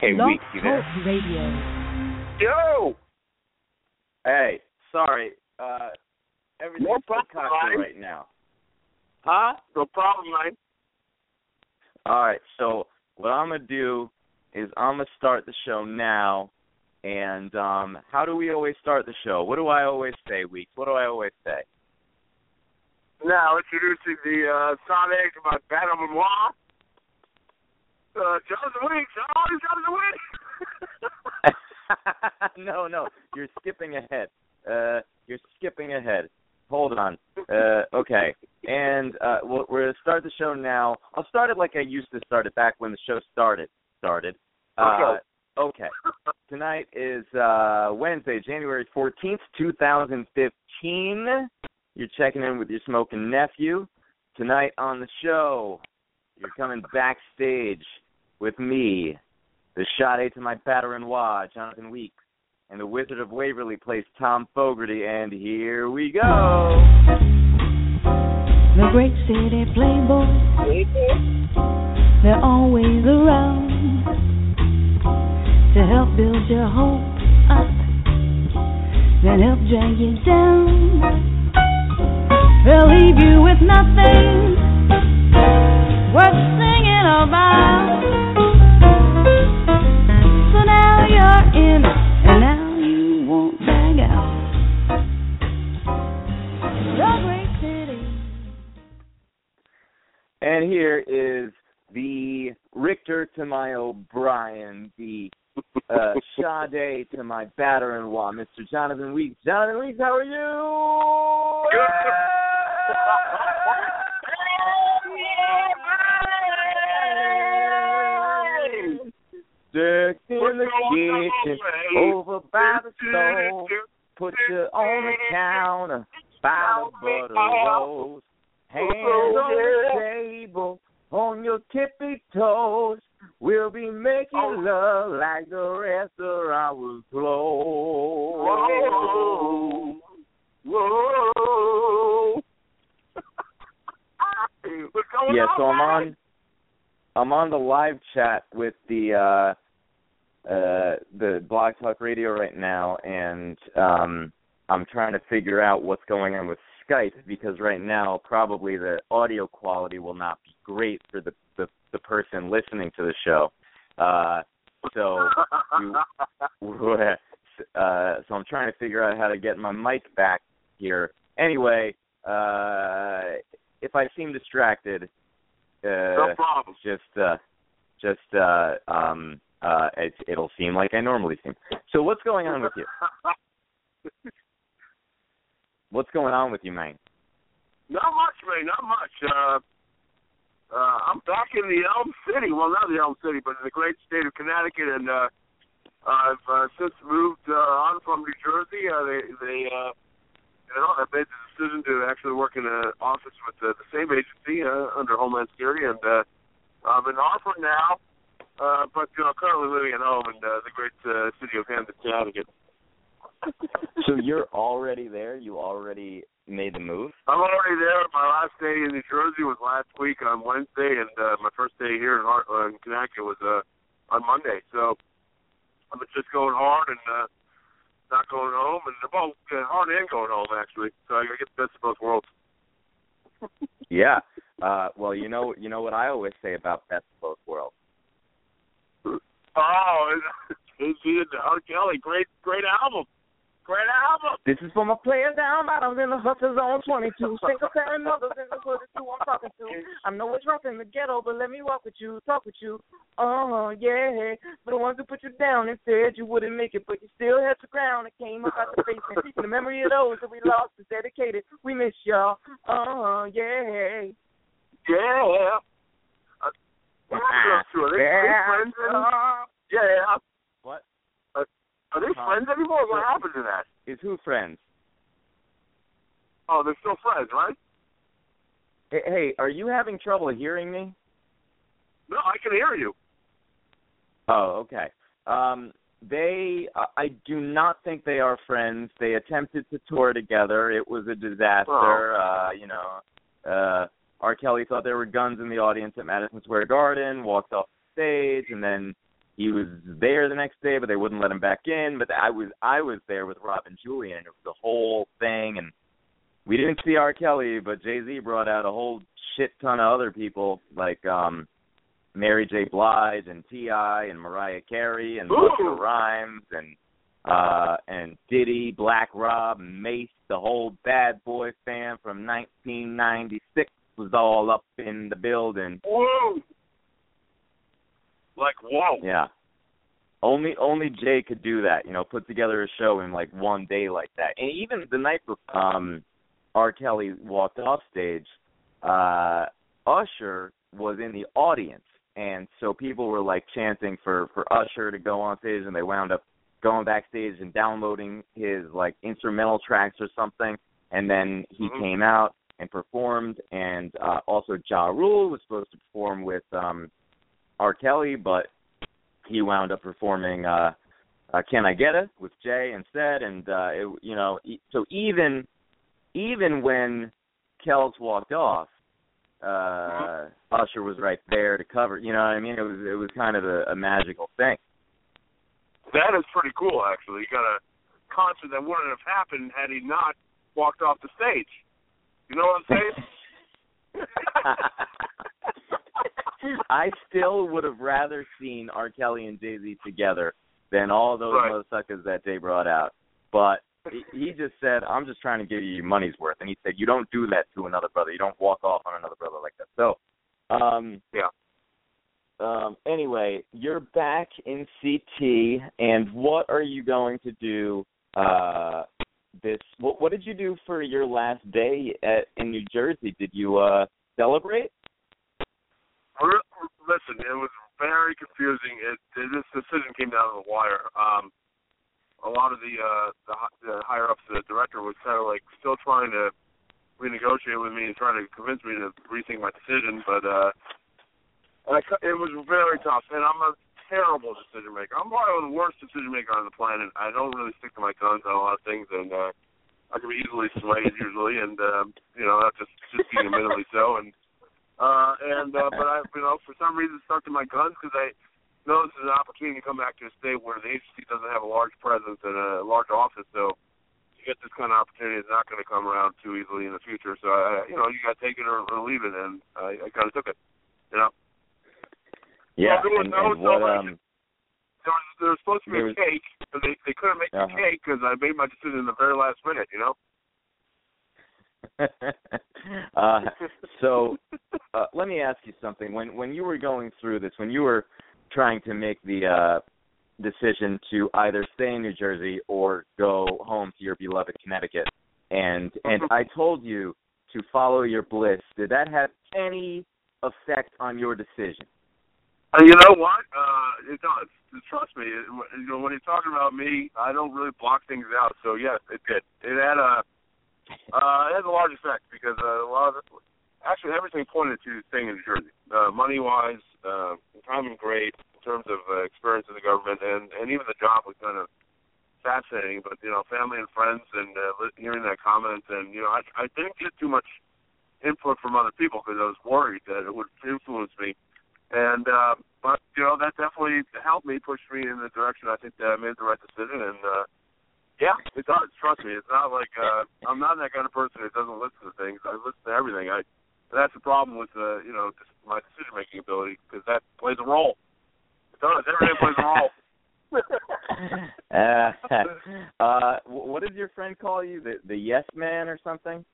Hey, Weeks, you there? Blog Talk Radio. Yo! Hey, sorry. Everything's no problem, right now. Huh? No problem, man. All right, so what I'm going to do is I'm going to start the show now. And how do we always start the show? What do I always say, Weeks? What do I always say? Now, introducing the Sonic of my Battle Memoir. Jonathan Weeks. Oh, Jonathan Weeks. No, you're skipping ahead. Hold on. Okay. And we're going to start the show now. I'll start it like I used to start it back when the show started. Okay. Tonight is Wednesday, January 14th, 2015. You're checking in with your smoking nephew. Tonight on the show, you're coming backstage with me, the Sade to my Batterin' Wah, Jonathan Weeks, and the Wizard of Waverly plays Thom Fogarty, and here we go. The great city playboys, they're always around to help build your hope up, then help drag you down. They'll leave you with nothing worth singing about. So now you're in, and now you won't bang out. The great city. And here is the Richter to my O'Brien, the Sade to my Batterin' Wah, Mr. Jonathan Weeks. Jonathan Weeks, how are you? Good. Dirt in the kitchen, over by the stove. Put you on the counter, by the butter rolls. Hands on the table, on your tippy toes. We'll be making love like the restaurant was closed. Whoa. Yeah, so I'm on the live chat with the Blog Talk Radio right now, and I'm trying to figure out what's going on with Skype, because right now probably the audio quality will not be great for the person listening to the show. So I'm trying to figure out how to get my mic back here. Anyway, if I seem distracted, no problem. It'll seem like I normally seem. So what's going on with you? What's going on with you, man? Not much, man. Not much. I'm back in the Elm City. Well, not the Elm City, but in the great state of Connecticut. And I've since moved on from New Jersey. I made the decision to actually work in an office with the same agency under Homeland Security, and I'm in Hartford now, but currently living at home in the great city of Hamden, Connecticut. So you're already there? You already made the move? I'm already there. My last day in New Jersey was last week on Wednesday, and my first day here in Connecticut was on Monday. So I'm just going hard and not going home, and they're both hard and going home, actually. So I get the best of both worlds. Yeah. Well, you know what I always say about best of both worlds. Oh, it's R. Kelly, great album. Great album. This is for my players down bottoms in the hustlers on 22. Single parent mothers in the hood that you I'm talking to. I know it's rough in the ghetto, but let me walk with you, talk with you. Oh, yeah. For the ones who put you down and said you wouldn't make it, but you still had the ground that came up out the basement. The memory of those that we lost is dedicated. We miss y'all. Oh, yeah. Yeah. Yeah. What? Are they friends anymore? What happened to that? Is who friends? Oh, they're still friends, right? Hey, are you having trouble hearing me? No, I can hear you. Oh, okay. I do not think they are friends. They attempted to tour together. It was a disaster. Oh. R. Kelly thought there were guns in the audience at Madison Square Garden, walked off the stage, and then He was there the next day, but they wouldn't let him back in. But I was there with Rob and Julian, and it was the whole thing. And we didn't see R. Kelly, but Jay-Z brought out a whole shit ton of other people, like Mary J. Blige and T.I. and Mariah Carey and Busta Rhymes and Diddy, Black Rob, Mace, the whole Bad Boy fan from 1996 was all up in the building. Whoa! Like, whoa. Yeah. Only Jay could do that, you know, put together a show in, like, one day like that. And even the night before R. Kelly walked off stage, Usher was in the audience. And so people were, like, chanting for Usher to go on stage, and they wound up going backstage and downloading his, like, instrumental tracks or something. And then he came out and performed. And also Ja Rule was supposed to perform with R. Kelly, but he wound up performing Can I Get It with Jay instead. And, it, you know, so even when Kells walked off, Usher was right there to cover. You know what I mean? It was kind of a magical thing. That is pretty cool, actually. You got a concert that wouldn't have happened had he not walked off the stage. You know what I'm saying? I still would have rather seen R. Kelly and Jay-Z together than all those motherfuckers that they brought out. But he just said, I'm just trying to give you your money's worth. And he said, you don't do that to another brother. You don't walk off on another brother like that. So, yeah. Anyway, you're back in CT, and what are you going to do this? What did you do for your last day in New Jersey? Did you celebrate? Listen, it was very confusing. This decision came down to the wire. A lot of the higher-ups, the director, was kind of like still trying to renegotiate with me and trying to convince me to rethink my decision, but it was very tough, and I'm a terrible decision maker. I'm probably the worst decision maker on the planet. I don't really stick to my guns on a lot of things, and I can be easily swayed usually, and you know, that's just being admittedly so. But I, you know, for some reason stuck to my guns because I know this is an opportunity to come back to a state where the agency doesn't have a large presence and a large office, so you get this kind of opportunity, it's not going to come around too easily in the future. So you know, you got to take it or leave it, and I kind of took it, you know. Yeah, well, there was supposed to be a cake, but they couldn't make the cake because I made my decision in the very last minute, you know? So let me ask you something. When you were going through this, when you were trying to make the decision to either stay in New Jersey or go home to your beloved Connecticut, and I told you to follow your bliss, did that have any effect on your decision? You know what? It does. Trust me. You know, when you're talking about me, I don't really block things out. So yes, it did. It had a large effect because a lot of actually everything pointed to staying in New Jersey, money-wise, time in grade, in terms of experience in the government, and even the job was kind of fascinating. But you know, family and friends, and hearing that comment, and you know, I didn't get too much input from other people because I was worried that it would influence me. And but you know, that definitely helped me, pushed me in the direction I think that I made the right decision. And yeah, it does. Trust me, it's not like I'm not that kind of person that doesn't listen to things. I listen to everything. That's the problem with you know, just my decision making ability, because that plays a role. It does. Everything plays a role. What did your friend call you? The yes man or something?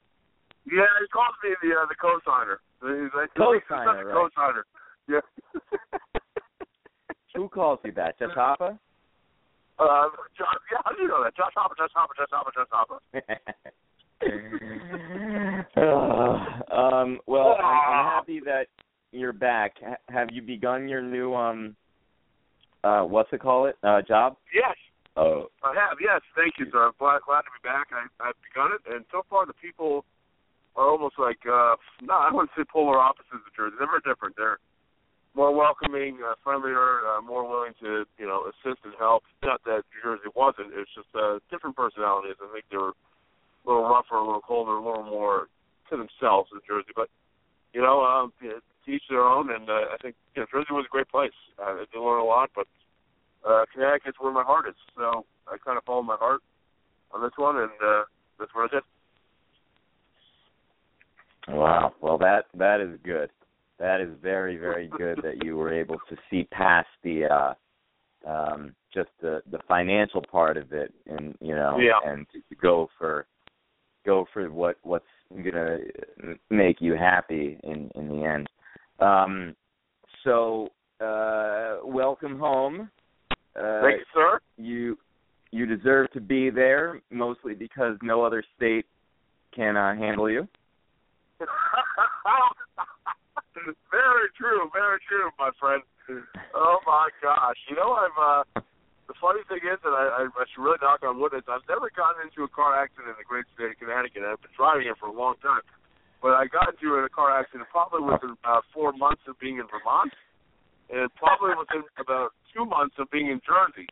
Yeah, he calls me the co-signer. He's right. Co-signer. Yeah. Who calls you that? Josh Hopper? Yeah, how do you know that? Josh Hopper. Well, I'm happy that you're back. Have you begun your new, job? Yes. Oh. I have, yes. Thank you, sir. I'm glad to be back. I've begun it, and so far the people are almost like, I wouldn't say polar opposites of Jersey. They're very different. They're more welcoming, friendlier, more willing to, you know, assist and help. Not that New Jersey wasn't. It's just different personalities. I think they were a little rougher, a little colder, a little more to themselves in Jersey. But, you know, to each their own. And I think, you know, Jersey was a great place. I did learn a lot, but Connecticut's where my heart is, so I kind of followed my heart on this one, and that's what I did. Wow. Well, that is good. That is very, very good that you were able to see past the just the financial part of it, and and to go for what's gonna make you happy in the end. So welcome home. Thank you, sir. You deserve to be there, mostly because no other state can handle you. Very true, my friend. Oh my gosh! You know, I've the funny thing is that I should really knock on wood. I've never gotten into a car accident in the great state of Connecticut. I've been driving it for a long time, but I got into a car accident probably within about 4 months of being in Vermont, and probably within about 2 months of being in Jersey.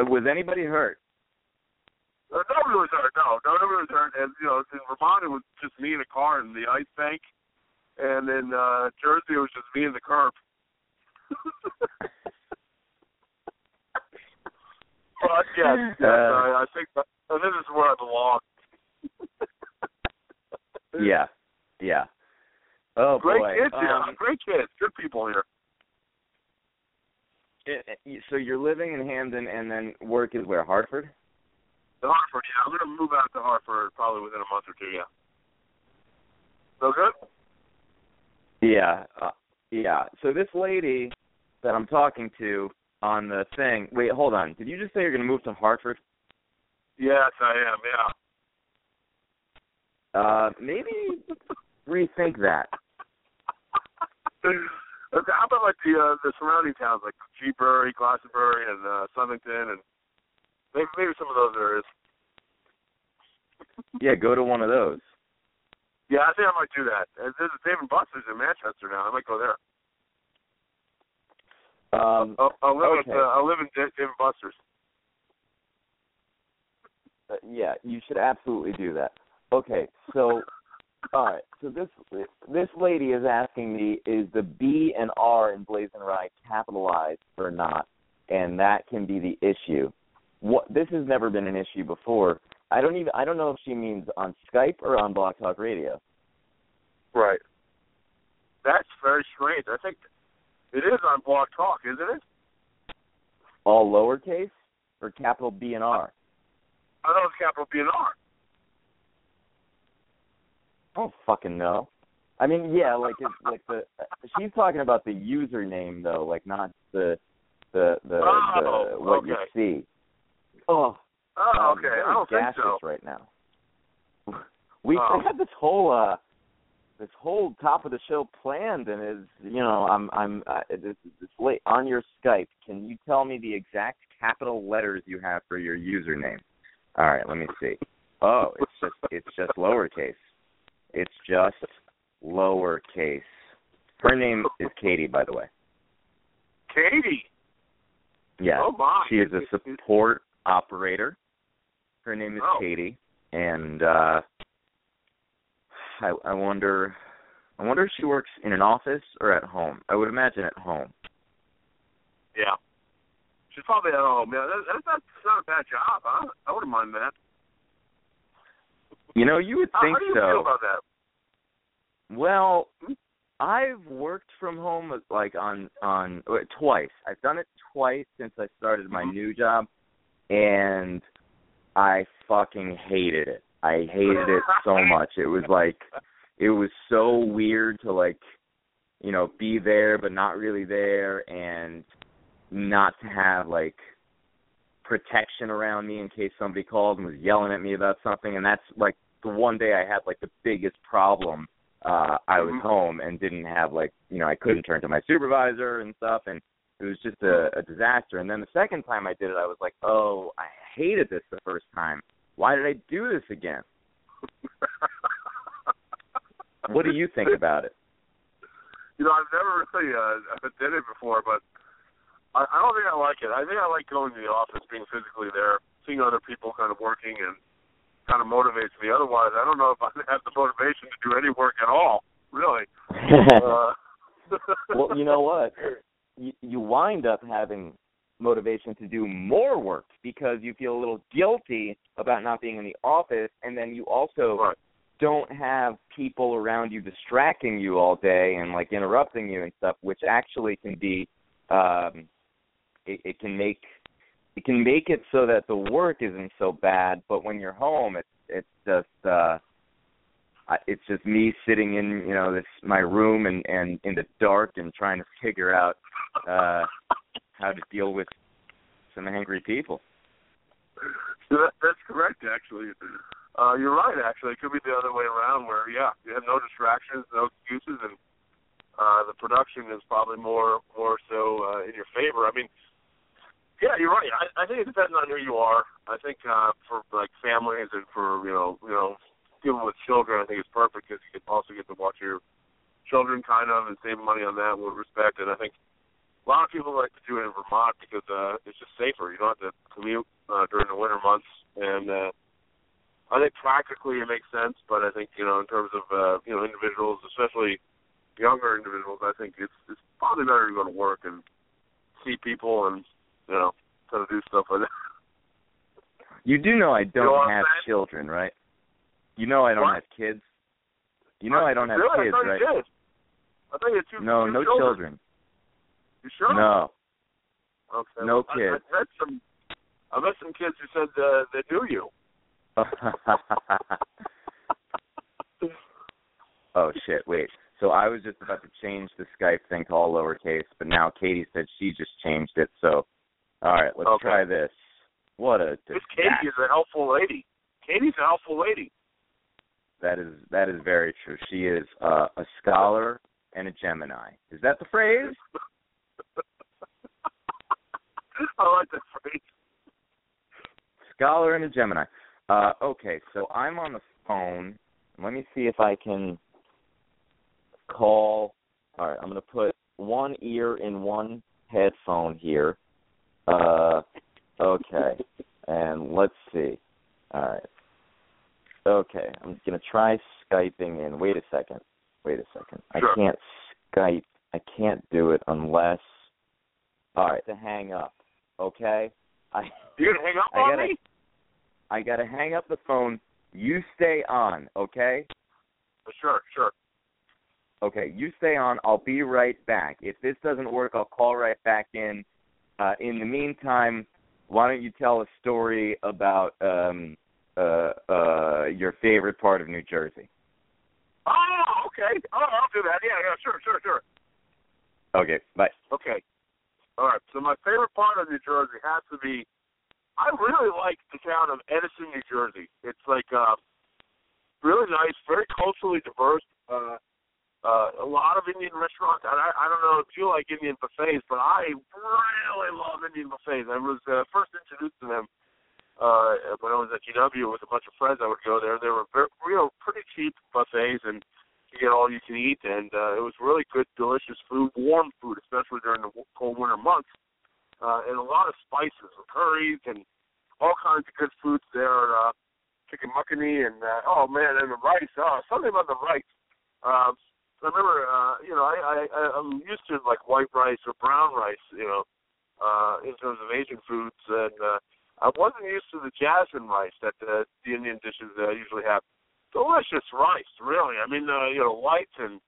Was anybody hurt? Nobody was hurt. No, nobody was hurt. And in Vermont, it was just me in a car and the ice bank. And in Jersey, it was just me and the curb. But yes, I think that, and this is where I belong. yeah. Oh, great boy. Kids, great kids, good people here. So you're living in Hamden, and then work is where, Hartford? Hartford, yeah. I'm going to move out to Hartford probably within a month or two, yeah. So good? Yeah, yeah. So this lady that I'm talking to on the thing, wait, hold on. Did you just say you're going to move to Hartford? Yes, I am, yeah. Maybe rethink that. How about like the surrounding towns, like Cheebury, Glastonbury, and Southington, and maybe some of those areas. Yeah, go to one of those. Yeah, I think I might do that. There's a Dave and Buster's in Manchester now. I might go there. I'll live in Dave and Buster's. Yeah, you should absolutely do that. Okay, so all right. So this lady is asking me, is the B and R in BlazinRy capitalized or not? And that can be the issue. This has never been an issue before. I don't know if she means on Skype or on Blog Talk Radio. Right. That's very strange. I think it is on Blog Talk, isn't it? All lowercase or capital B and R? I thought it was capital B and R. I don't fucking know. I mean, yeah, like it's like the she's talking about the username though, like not the what okay. You see. Oh, okay. I don't think so. Right now, we had this whole top of the show planned, and is it's late on your Skype. Can you tell me the exact capital letters you have for your username? All right, let me see. Oh, it's just lowercase. It's just lowercase. Her name is Katie, by the way. Katie. Yeah. Oh my. She is a support operator. Her name is Katie, and I wonder if she works in an office or at home. I would imagine at home. Yeah, she's probably at home. Yeah, that's not a bad job, huh? I wouldn't mind that. You know, you would think so. How do you feel about that? Well, I've worked from home like on twice. I've done it twice since I started my new job, and I fucking hated it. I hated it so much. It was like, it was so weird to like, be there but not really there, and not to have like protection around me in case somebody called and was yelling at me about something. And that's like the one day I had like the biggest problem. I was home and didn't have like, I couldn't turn to my supervisor and stuff, and it was just a disaster. And then the second time I did it, I was like, oh, I hated this the first time. Why did I do this again? What do you think about it? I've never really did it before, but I don't think I like it. I think I like going to the office, being physically there, seeing other people kind of working, and kind of motivates me. Otherwise, I don't know if I have the motivation to do any work at all, really. Well, you know what? you wind up having motivation to do more work because you feel a little guilty about not being in the office, and then you also don't have people around you distracting you all day and, like, interrupting you and stuff, which actually can be it can make it so that the work isn't so bad, but when you're home, it's just me sitting in, you know, my room and in the dark and trying to figure out how to deal with some angry people. That's correct, actually. You're right, actually. It could be the other way around where, you have no distractions, no excuses, and the production is probably more so in your favor. I mean, you're right. I think it depends on who you are. I think for, like, families and for, you know, people with children, I think it's perfect because you can also get to watch your children kind of and save money on that with respect. And I think a lot of people like to do it in Vermont because it's just safer. You don't have to commute during the winter months. And I think practically it makes sense, but I think, you know, in terms of, you know, individuals, especially younger individuals, I think it's probably better to go to work and see people and, you know, kind of do stuff like that. You do know I don't have children, right? You know I don't have kids. You know I don't have kids, right? I thought you had two children. No children. You sure? No. Okay. No kids. I met some kids who said they knew you. Oh, shit, wait. So I was just about to change the Skype thing to all lowercase, but now Katie said she just changed it, so all right, let's try this. What a disaster. This Katie is a helpful lady. Katie's a helpful lady. That is very true. She is a scholar and a Gemini. Is that the phrase? I like that phrase. Scholar and a Gemini. Okay, so I'm on the phone. Let me see if I can call. All right, I'm going to put one ear in one headphone here. Okay, and let's see. All right. Okay, I'm just going to try Skyping in. Wait a second. Sure. I can't do it unless. All right, to hang up. Okay. You're going to hang up on me? I got to hang up the phone. You stay on, okay? Sure. Okay, you stay on. I'll be right back. If this doesn't work, I'll call right back in. In the meantime, why don't you tell a story about your favorite part of New Jersey? Oh, okay. Oh, I'll do that. Yeah, sure. Okay, bye. Okay. All right, so my favorite part of New Jersey has to be, I really like the town of Edison, New Jersey. It's like really nice, very culturally diverse, a lot of Indian restaurants. And I don't know if you like Indian buffets, but I really love Indian buffets. I was first introduced to them when I was at GW with a bunch of friends. I would go there. They were pretty cheap buffets, and you get all you can eat. And it was really good, delicious food, warm food, especially during the cold winter months. And a lot of spices and curries and all kinds of good foods there, chicken muckini and, and the rice. Oh, something about the rice. I remember, I'm used to, like, white rice or brown rice, you know, in terms of Asian foods. And I wasn't used to the jasmine rice that the Indian dishes usually have. Delicious rice, really. I mean, white and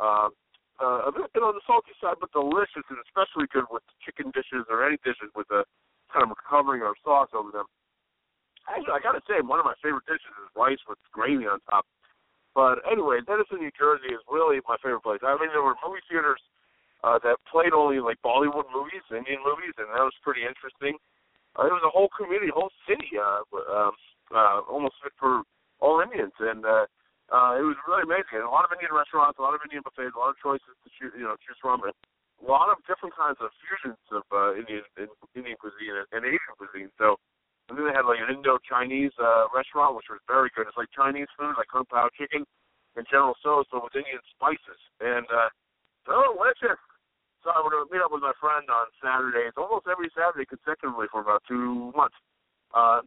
a bit on the salty side, but delicious, and especially good with chicken dishes or any dishes with a kind of covering or sauce over them. Actually, I got to say, one of my favorite dishes is rice with gravy on top. But anyway, Edison, New Jersey is really my favorite place. I mean, there were movie theaters that played only, like, Bollywood movies, Indian movies, and that was pretty interesting. It was a whole community, a whole city, almost fit for all Indians, and it was really amazing. A lot of Indian restaurants, a lot of Indian buffets, a lot of choices to choose from, and a lot of different kinds of fusions of Indian cuisine and Asian cuisine. So, and then they had like an Indo-Chinese restaurant, which was very good. It's like Chinese food, like kung pao chicken and General Tso's, but with Indian spices. And delicious. So I would meet up with my friend on Saturdays, almost every Saturday consecutively for about 2 months.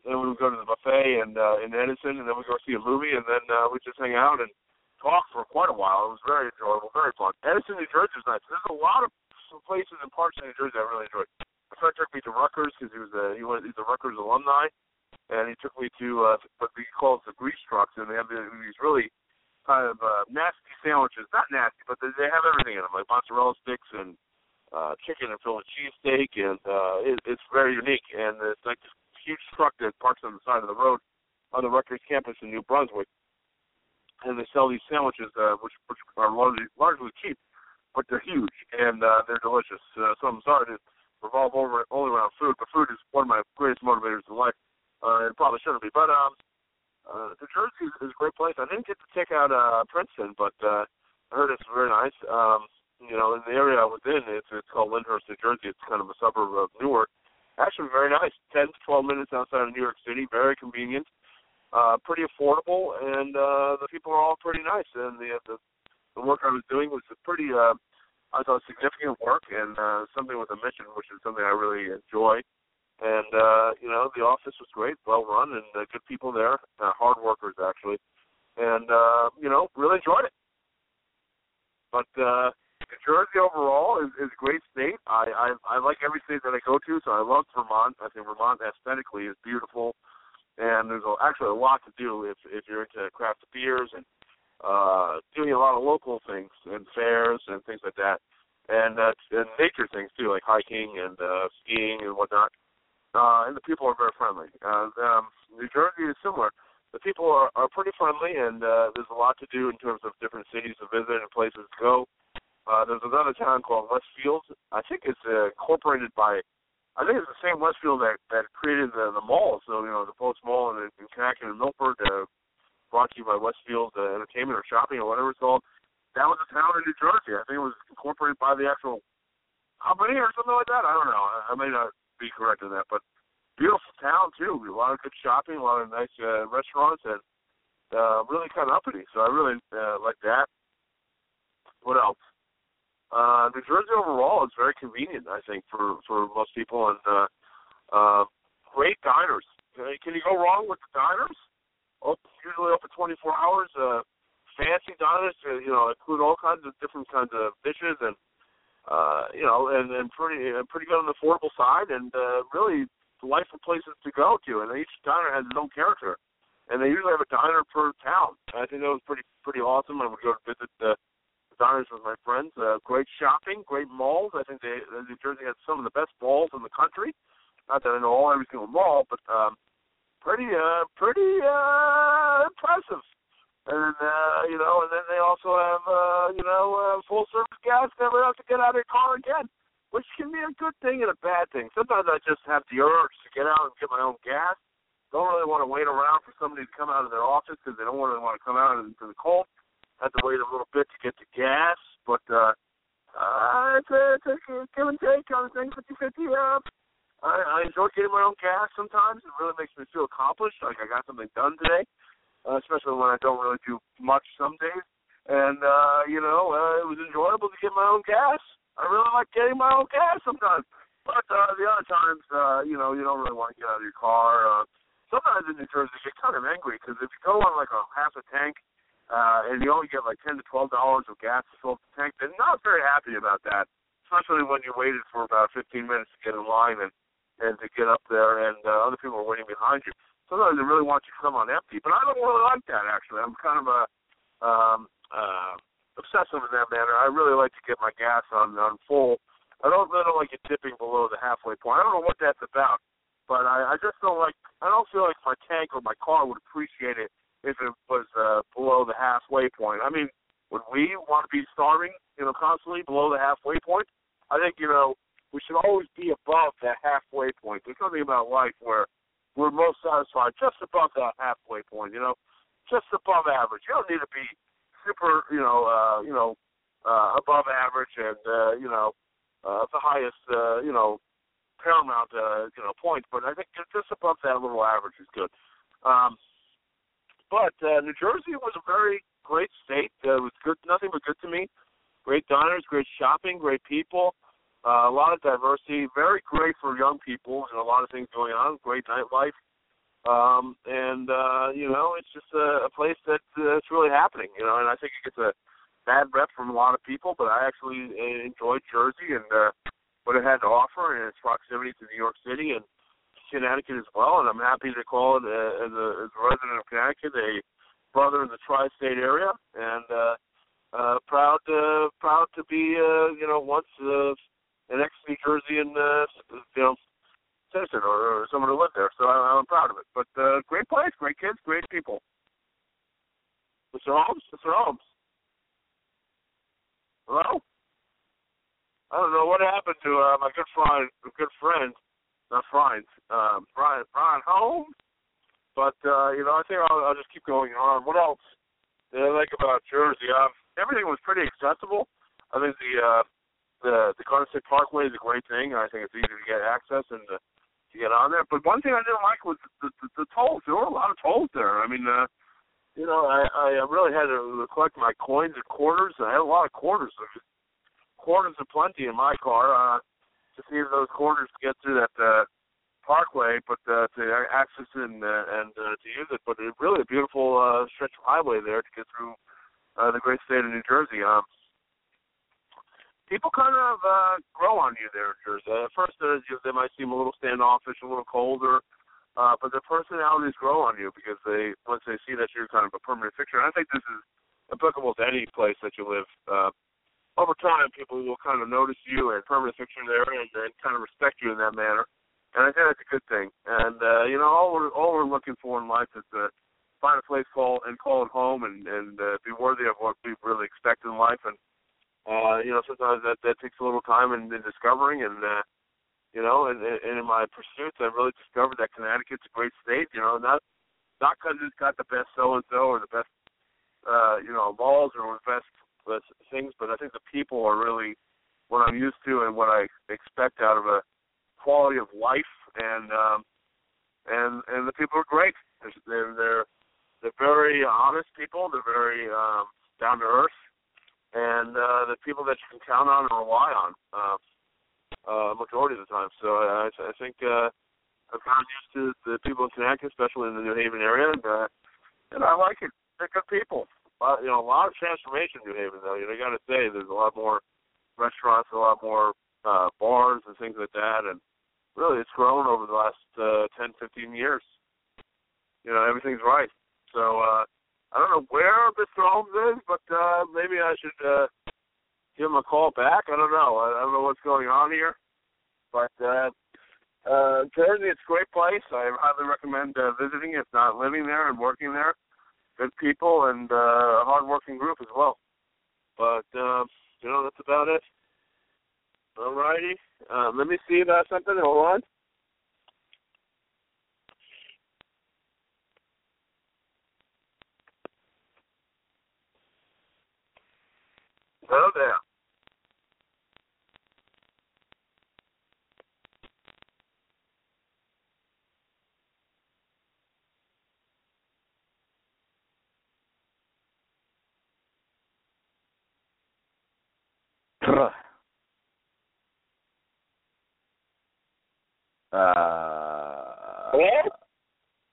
Then we would go to the buffet and in Edison, and then we go see a movie, and then we just hang out and talk for quite a while. It was very enjoyable, very fun. Edison, New Jersey is nice. There's a lot of some places and parks in New Jersey I really enjoyed. My friend took me to Rutgers because he's a Rutgers alumni, and he took me to what he calls the grease trucks, and they have these really kind of nasty sandwiches. Not nasty, but they have everything in them, like mozzarella sticks and chicken and Philly cheesesteak, and it's very unique. And it's like this huge truck that parks on the side of the road on the Rutgers campus in New Brunswick, and they sell these sandwiches, which are largely cheap, but they're huge and they're delicious. So I'm sorry to revolve only around food, but food is one of my greatest motivators in life. It probably shouldn't be, but New Jersey is a great place. I didn't get to check out Princeton, but I heard it's very nice. In the area I was in, it's called Lyndhurst, New Jersey. It's kind of a suburb of Newark. Actually, very nice. 10 to 12 minutes outside of New York City. Very convenient. Pretty affordable, and the people are all pretty nice. And the work I was doing was a pretty, I thought, significant work, and something with a mission, which is something I really enjoy. And the office was great, well run, and good people there, hard workers actually, and really enjoyed it. But New Jersey overall is a great state. I like every state that I go to, so I love Vermont. I think Vermont aesthetically is beautiful. And there's actually a lot to do if you're into craft beers and doing a lot of local things and fairs and things like that, and nature things too, like hiking and skiing and whatnot. And the people are very friendly. New Jersey is similar. The people are pretty friendly, and there's a lot to do in terms of different cities to visit and places to go. There's another town called Westfield. I think it's incorporated by. I think it's the same Westfield that created the mall. So, the Post Mall in Connecticut and Milford, brought to you by Westfield Entertainment or Shopping or whatever it's called. That was a town in New Jersey. I think it was incorporated by the actual company or something like that. I don't know. I may not be correct in that. But beautiful town, too. A lot of good shopping, a lot of nice restaurants, and really kind of uppity. So I really like that. What else? New Jersey overall is very convenient, I think, for most people, and great diners. Can you go wrong with the diners? Usually open 24 hours. Fancy diners, include all kinds of different kinds of dishes, and and pretty good on the affordable side, and really delightful places to go to. And each diner has its own character, and they usually have a diner per town. I think that was pretty awesome. I would go to visit diners with my friends. Great shopping, great malls. I think New Jersey has some of the best malls in the country. Not that I know every single mall, but pretty impressive. And and then they also have full service gas. Never have to get out of your car again, which can be a good thing and a bad thing. Sometimes I just have the urge to get out and get my own gas. Don't really want to wait around for somebody to come out of their office because they don't really want to come out into the cold. Had to wait a little bit to get the gas, but it's a give and take on things 50-50. I enjoy getting my own gas sometimes. It really makes me feel accomplished, like I got something done today, especially when I don't really do much some days. And, it was enjoyable to get my own gas. I really like getting my own gas sometimes. But the other times, you don't really want to get out of your car. Sometimes in New Jersey, you get kind of angry because if you go on like a half a tank, and you only get like $10 to $12 of gas to fill up the tank. They're not very happy about that, especially when you waited for about 15 minutes to get in line and to get up there, and other people are waiting behind you. Sometimes they really want you to come on empty, but I don't really like that, actually. I'm kind of obsessive in that manner. I really like to get my gas on full. I don't really like it dipping below the halfway point. I don't know what that's about, but I just don't like. I don't feel like my tank or my car would appreciate it if it was below the halfway point. I mean, would we want to be starving, constantly below the halfway point? I think, we should always be above that halfway point. There's something about life where we're most satisfied just above that halfway point, just above average. You don't need to be super, above average and, the highest, paramount, point. But I think just above that little average is good. But New Jersey was a very great state. It was good, nothing but good to me. Great diners, great shopping, great people, a lot of diversity, very great for young people and a lot of things going on, great nightlife. It's just a place that's really happening, and I think it gets bad rep from a lot of people, but I actually enjoyed Jersey and what it had to offer and its proximity to New York City and Connecticut as well. And I'm happy to call it, as a resident of Connecticut, a brother in the tri-state area, and proud to be, an ex-New Jerseyan, citizen or someone who lived there. So I'm proud of it. But great place, great kids, great people. Mr. Holmes. Hello? I don't know what happened to my Brian Holmes. But, I think I'll just keep going on. What else did I like about Jersey? Everything was pretty accessible. I think the Garden State Parkway is a great thing. I think it's easy to get access and to get on there. But one thing I didn't like was the tolls. There were a lot of tolls there. I mean, I really had to collect my coins and quarters. I had a lot of quarters. Quarters are plenty in my car. Just needed those quarters to get through that parkway, but to access it and to use it. But it's really a beautiful stretch of highway there to get through the great state of New Jersey. People kind of grow on you there in Jersey. At first, they might seem a little standoffish, a little colder, but their personalities grow on you because once they see that you're kind of a permanent fixture. And I think this is applicable to any place that you live. Over time, people will kind of notice you and permanent fixture there and kind of respect you in that manner. And I think that's a good thing. And, all we're looking for in life is to find a place call it home and be worthy of what we really expect in life. And, sometimes that takes a little time in discovering and in my pursuits, I really discovered that Connecticut's a great state, not because it's got the best so-and-so or the best, malls or the best things, but I think the people are really what I'm used to and what I expect out of a quality of life, and the people are great. They're very honest people. They're very down to earth. And the people that you can count on and rely on majority of the time. So I think I've gotten used to the people in Connecticut, especially in the New Haven area, and I like it. They're good people. A lot of transformation in New Haven, though. You got to say there's a lot more restaurants, a lot more bars and things like that, and really it's grown over the last 10, 15 years. Everything's right. So, I don't know where Mr. Holmes is, but maybe I should give him a call back. I don't know. I don't know what's going on here. But Jersey, it's a great place. I highly recommend visiting, if not living there and working there. Good people and a hard-working group as well. But, that's about it. All righty. Let me see about something. Hold on. Hello there.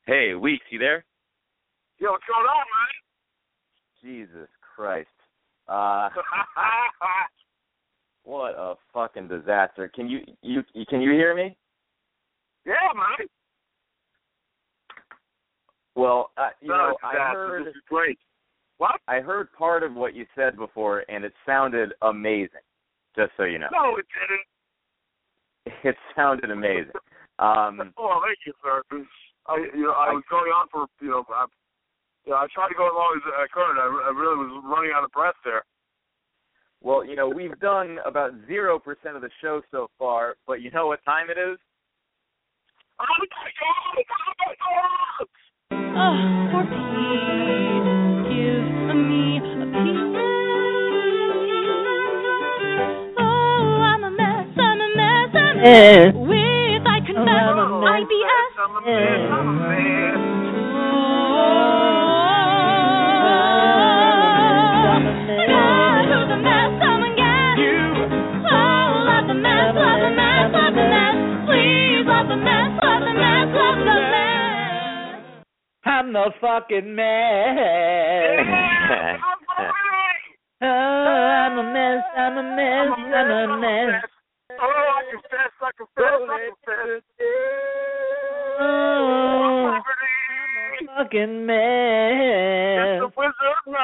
Hey, Weeks, you there? Yo, what's going on, man? Jesus Christ. What a fucking disaster. Can you hear me? Yeah, man. Well, I heard. This is great. What? I heard part of what you said before, and it sounded amazing. Just so you know. No, it didn't. It sounded amazing. Oh, thank you, sir. I was going on for I tried to go as long as I could. I really was running out of breath there. Well, we've done about 0% of the show so far, but you know what time it is? Oh, for Pete, give me a piece. Oh, I'm a mess. With I confess, IBS. I'm a mess. I'm the fucking man. Oh, I'm a mess, I'm a mess, I'm a mess. Oh, I confess, I confess, I confess. Oh, I'm a fucking mess. It's the Wizard of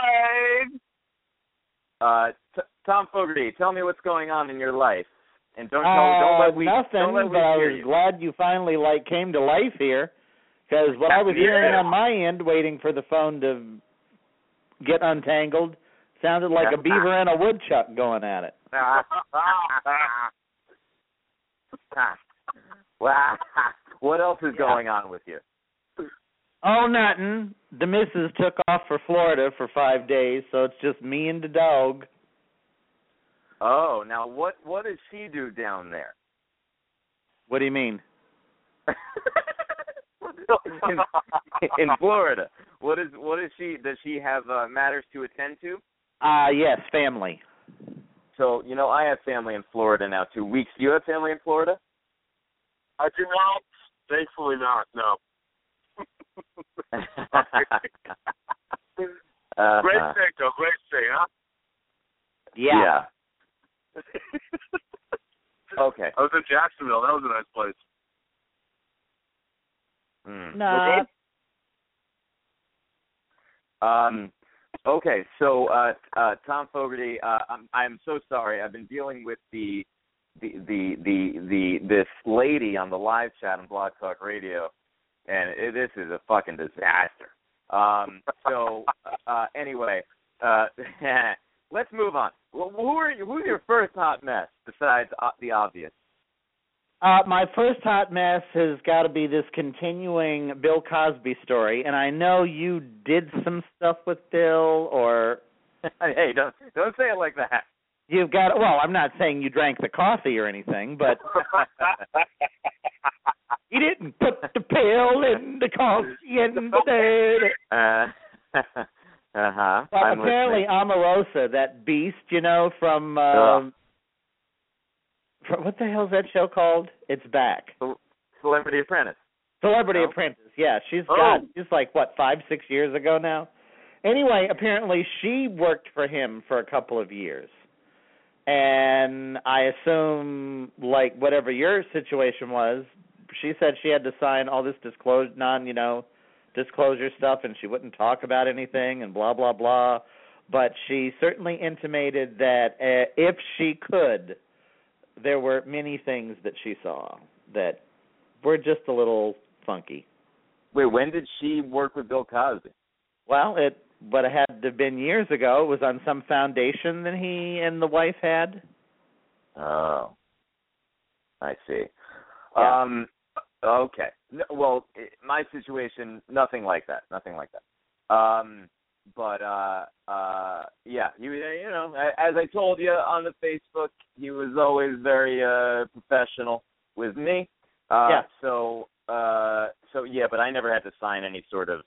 Night. Thom Fogarty, tell me what's going on in your life. And don't let we nothing, but I was glad you finally came to life here, because what I was hearing on my end, waiting for the phone to get untangled, sounded like a beaver and a woodchuck going at it. Wow. What else is going on with you? Oh, nothing. The missus took off for Florida for 5 days, so it's just me and the dog. Oh, now what does she do down there? What do you mean? in Florida, what is she? Does she have matters to attend to? Yes, family. So I have family in Florida now. 2 weeks. Do you have family in Florida? I do not. Thankfully, not. No. Great thing, though. Great thing, huh? Yeah. Okay. I was in Jacksonville. That was a nice place. No. Okay, so Thom Fogarty, I'm so sorry. I've been dealing with this lady on the live chat on Blog Talk Radio, and this is a fucking disaster. Anyway, let's move on. Well, who's your first hot mess besides the obvious? My first hot mess has got to be this continuing Bill Cosby story, and I know you did some stuff with Bill, or hey, don't say it like that. You've got I'm not saying you drank the coffee or anything, but you didn't put the pill in the coffee in the dirt. Uh-huh. Well, apparently Omarosa, that beast, from what the hell is that show called? It's back. Celebrity Apprentice. Celebrity Apprentice, yeah. She's 5-6 years ago now? Anyway, apparently she worked for him for a couple of years. And I assume, whatever your situation was, she said she had to sign all this disclosure stuff, and she wouldn't talk about anything and blah, blah, blah. But she certainly intimated that if she could, there were many things that she saw that were just a little funky. Wait, when did she work with Bill Cosby? Well, it had to have been years ago. It was on some foundation that he and the wife had. Oh, I see. Yeah. Okay. Well, my situation, nothing like that. Nothing like that. As I told you on the Facebook, he was always very professional with me. But I never had to sign any sort of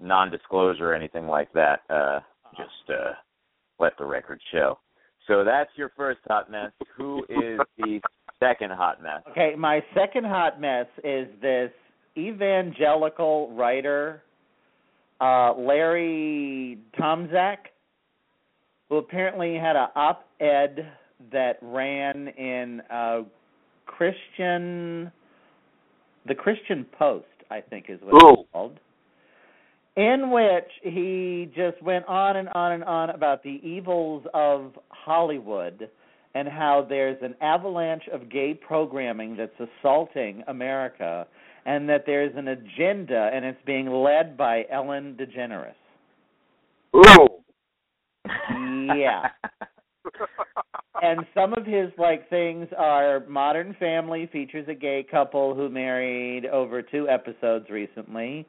non-disclosure or anything like that. Just let the record show. So that's your first hot mess. Who is the second hot mess? Okay, my second hot mess is this evangelical writer, Larry Tomzak, who apparently had an op-ed that ran in the Christian Post, I think is what it's called, in which he just went on and on and on about the evils of Hollywood and how there's an avalanche of gay programming that's assaulting America, and that there's an agenda, and it's being led by Ellen DeGeneres. Ooh. Yeah. And some of his, things are Modern Family features a gay couple who married over 2 episodes recently.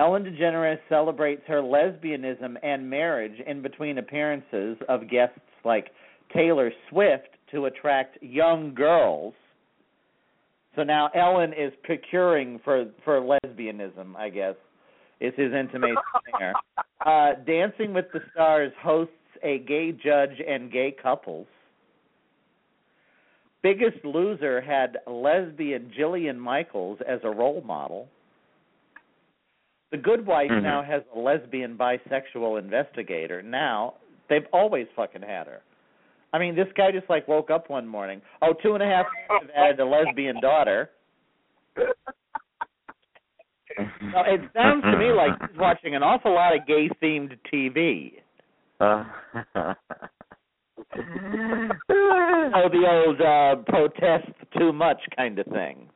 Ellen DeGeneres celebrates her lesbianism and marriage in between appearances of guests like Taylor Swift to attract young girls. So now Ellen is procuring for lesbianism, I guess, is his intimation there. Dancing with the Stars hosts a gay judge and gay couples. Biggest Loser had lesbian Jillian Michaels as a role model. The Good Wife now has a lesbian bisexual investigator. Now, They've always fucking had her. I mean, this guy just, like, woke up one morning. Oh, 2.5 years I've had a lesbian daughter. So it sounds to me like he's watching an awful lot of gay-themed TV. Oh, the old protest too much kind of thing.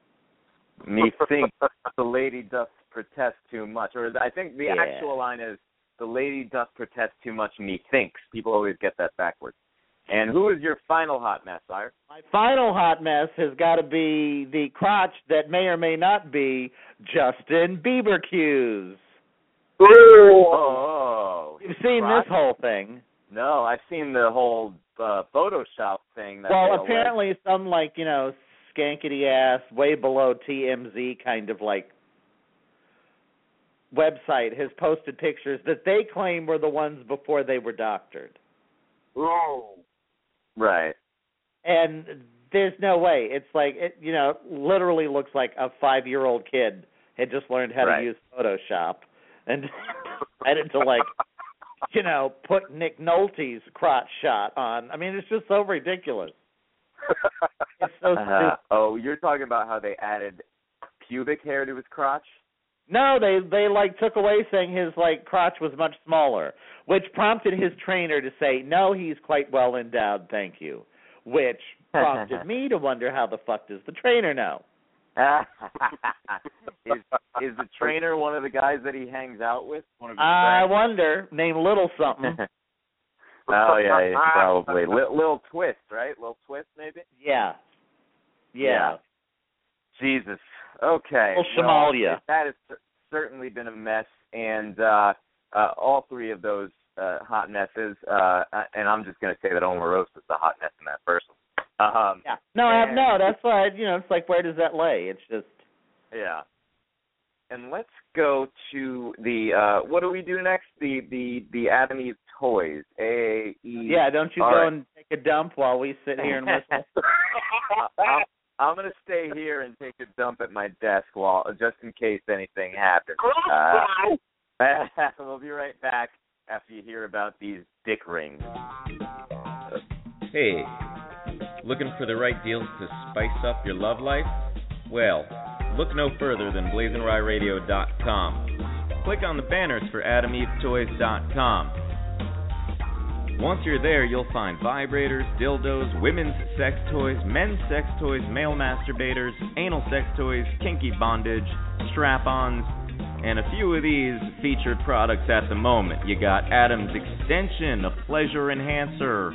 Me think the lady doth protest too much. Or I think the actual line is, the lady doth protest too much, me thinks. People always get that backwards. And who is your final hot mess, Sire? My final hot mess has got to be the crotch that may or may not be Justin Biebercues. Ooh. Oh. You've seen crotch? This whole thing. No, I've seen the whole Photoshop thing. That well, apparently like. Some, like, you know, skankety-ass, way below TMZ kind of, like, website has posted pictures that they claim were the ones before they were doctored. Oh. Right. And there's no way. It's like, it, you know, literally looks like a 5-year-old kid had just learned how to use Photoshop and decided to, like, you know, put Nick Nolte's crotch shot on. I mean, it's just so ridiculous. It's so stupid. Oh, you're talking about how they added pubic hair to his crotch? No, they like took away saying his like crotch was much smaller, which prompted his trainer to say, no, he's quite well endowed, thank you, which prompted me to wonder how the fuck does the trainer know? Is the trainer one of the guys that he hangs out with? One of I wonder, named Little something. Oh, yeah, probably. Little Twist, right? Little Twist, maybe? Yeah. Jesus. Okay. Well, Somalia. That has certainly been a mess, and all three of those hot messes, and I'm just going to say that Omarosa is the hot mess in that first one. Yeah. No, that's why, you know, it's like, where does that lay? It's just. Yeah. And let's go to the, what do we do next? The Adam Eve Toys, A-E. Yeah, don't you go and take a dump while we sit here and whistle? I'm going to stay here and take a dump at my desk while, just in case anything happens. We'll be right back after you hear about these dick rings. Hey, looking for the right deals to spice up your love life? Well, look no further than BlazinRyRadio.com. Click on the banners for AdamEveToys.com. Once you're there, you'll find vibrators, dildos, women's sex toys, men's sex toys, male masturbators, anal sex toys, kinky bondage, strap-ons, and a few of these featured products at the moment. You got Adam's Extension, a pleasure enhancer,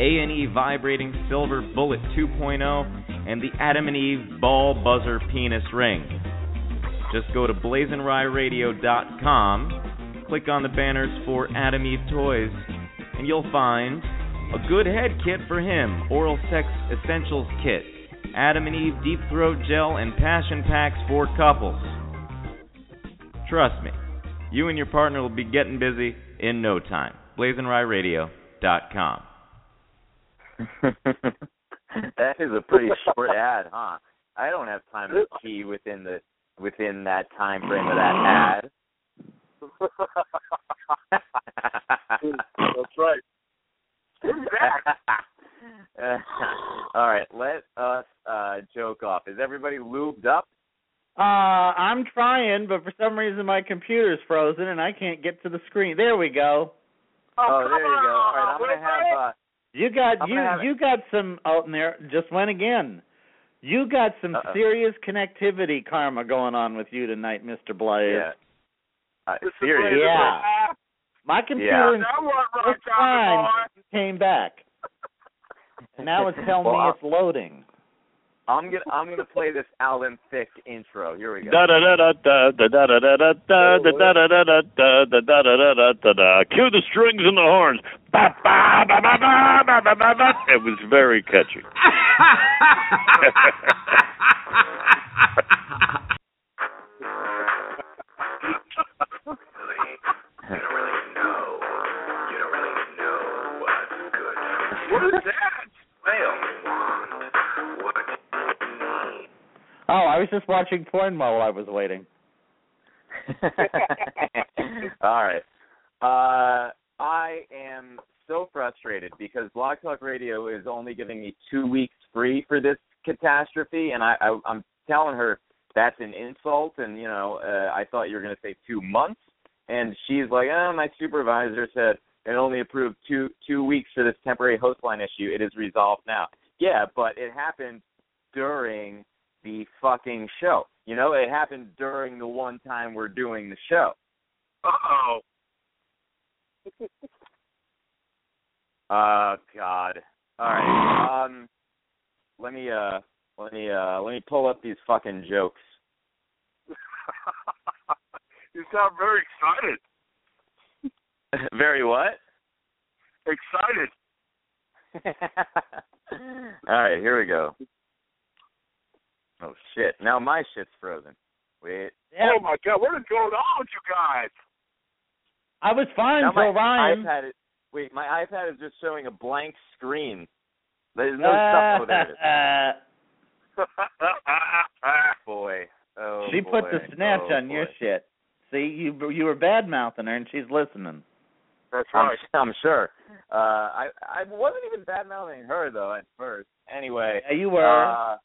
A&E Vibrating Silver Bullet 2.0, and the Adam and Eve Ball Buzzer Penis Ring. Just go to BlazinRyRadio.com, click on the banners for Adam Eve Toys, and you'll find a good head kit for him, Oral Sex Essentials Kit, Adam and Eve Deep Throat Gel, and Passion Packs for couples. Trust me, you and your partner will be getting busy in no time. BlazinRyRadio.com. That is a pretty short ad, huh? I don't have time to pee within that time frame of that ad. That's right. All right, let us joke off. Is everybody lubed up? I'm trying, but for some reason my computer's frozen and I can't get to the screen. There we go. Oh, there you go. All right, I'm going to have... You got some out in there. Just went again. You got some serious connectivity karma going on with you tonight, Mr. Blaze. Yeah. Serious. Yeah. My computer came back. And now it's telling me it's loading. I'm gonna play this Alan Thicke intro. Here we go. Da da da da da da da da da da da da da da da da da da da da. Cue the strings and the horns. Ba ba ba ba ba ba ba ba. It was very catchy. You don't really know what's good. What is that? Oh, I was just watching porn while I was waiting. All right. I am so frustrated because Blog Talk Radio is only giving me 2 weeks free for this catastrophe, and I'm telling her that's an insult, and, you know, I thought you were going to say 2 months, and she's like, oh, my supervisor said it only approved two weeks for this temporary host line issue. It is resolved now. Yeah, but it happened during the fucking show. You know, it happened during the one time we're doing the show. Uh-oh. Oh, God. All right. Let me pull up these fucking jokes. You sound very excited. Very what? Excited. All right, here we go. Oh, shit. Now my shit's frozen. Wait. Yeah. Oh, my God. What is going on with you guys? I was fine until Ryan. My iPad is just showing a blank screen. There's no stuff over there. Boy. Oh, she put the snatch on your shit. See, you were bad-mouthing her, and she's listening. That's right. I'm sure. I wasn't even bad-mouthing her, though, at first. Anyway. Yeah, you were.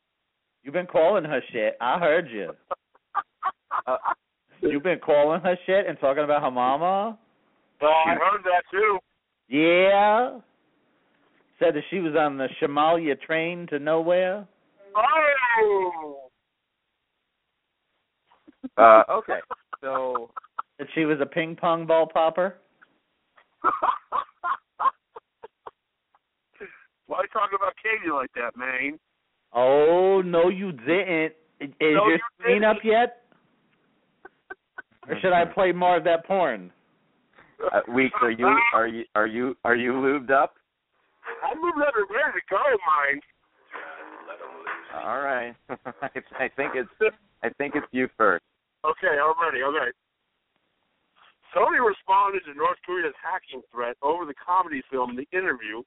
You've been calling her shit. I heard you. You've been calling her shit and talking about her mama? Oh, I heard that, too. Yeah. Said that she was on the Shamalia train to nowhere. Oh! Okay, so... That she was a ping-pong ball popper? Why talk about Katie like that, man? Oh, no, you didn't. Is your scene up yet? Or should I play more of that porn? Weeks, are you lubed up? I'm lubed up and ready to go, mine. All right. I think it's you first. Okay, I'm ready. Okay. Sony responded to North Korea's hacking threat over the comedy film The Interview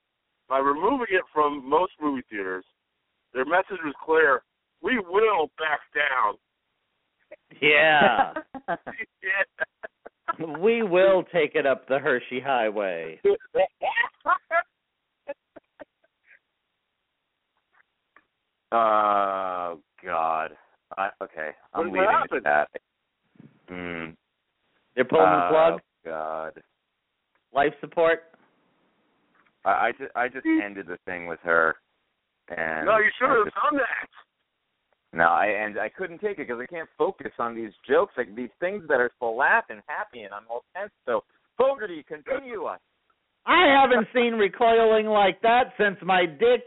by removing it from most movie theaters. Their message was clear: we will back down. Yeah. Yeah. We will take it up the Hershey Highway. Oh, God. Okay. I'm leaving it at that. Mm. They're pulling the plug? Oh, God. Life support? I just ended the thing with her. And no, you should have done that. No, I couldn't take it because I can't focus on these jokes, like these things that are full laugh and happy, and I'm all tense. So, Fogarty, continue us. I haven't seen recoiling like that since my dick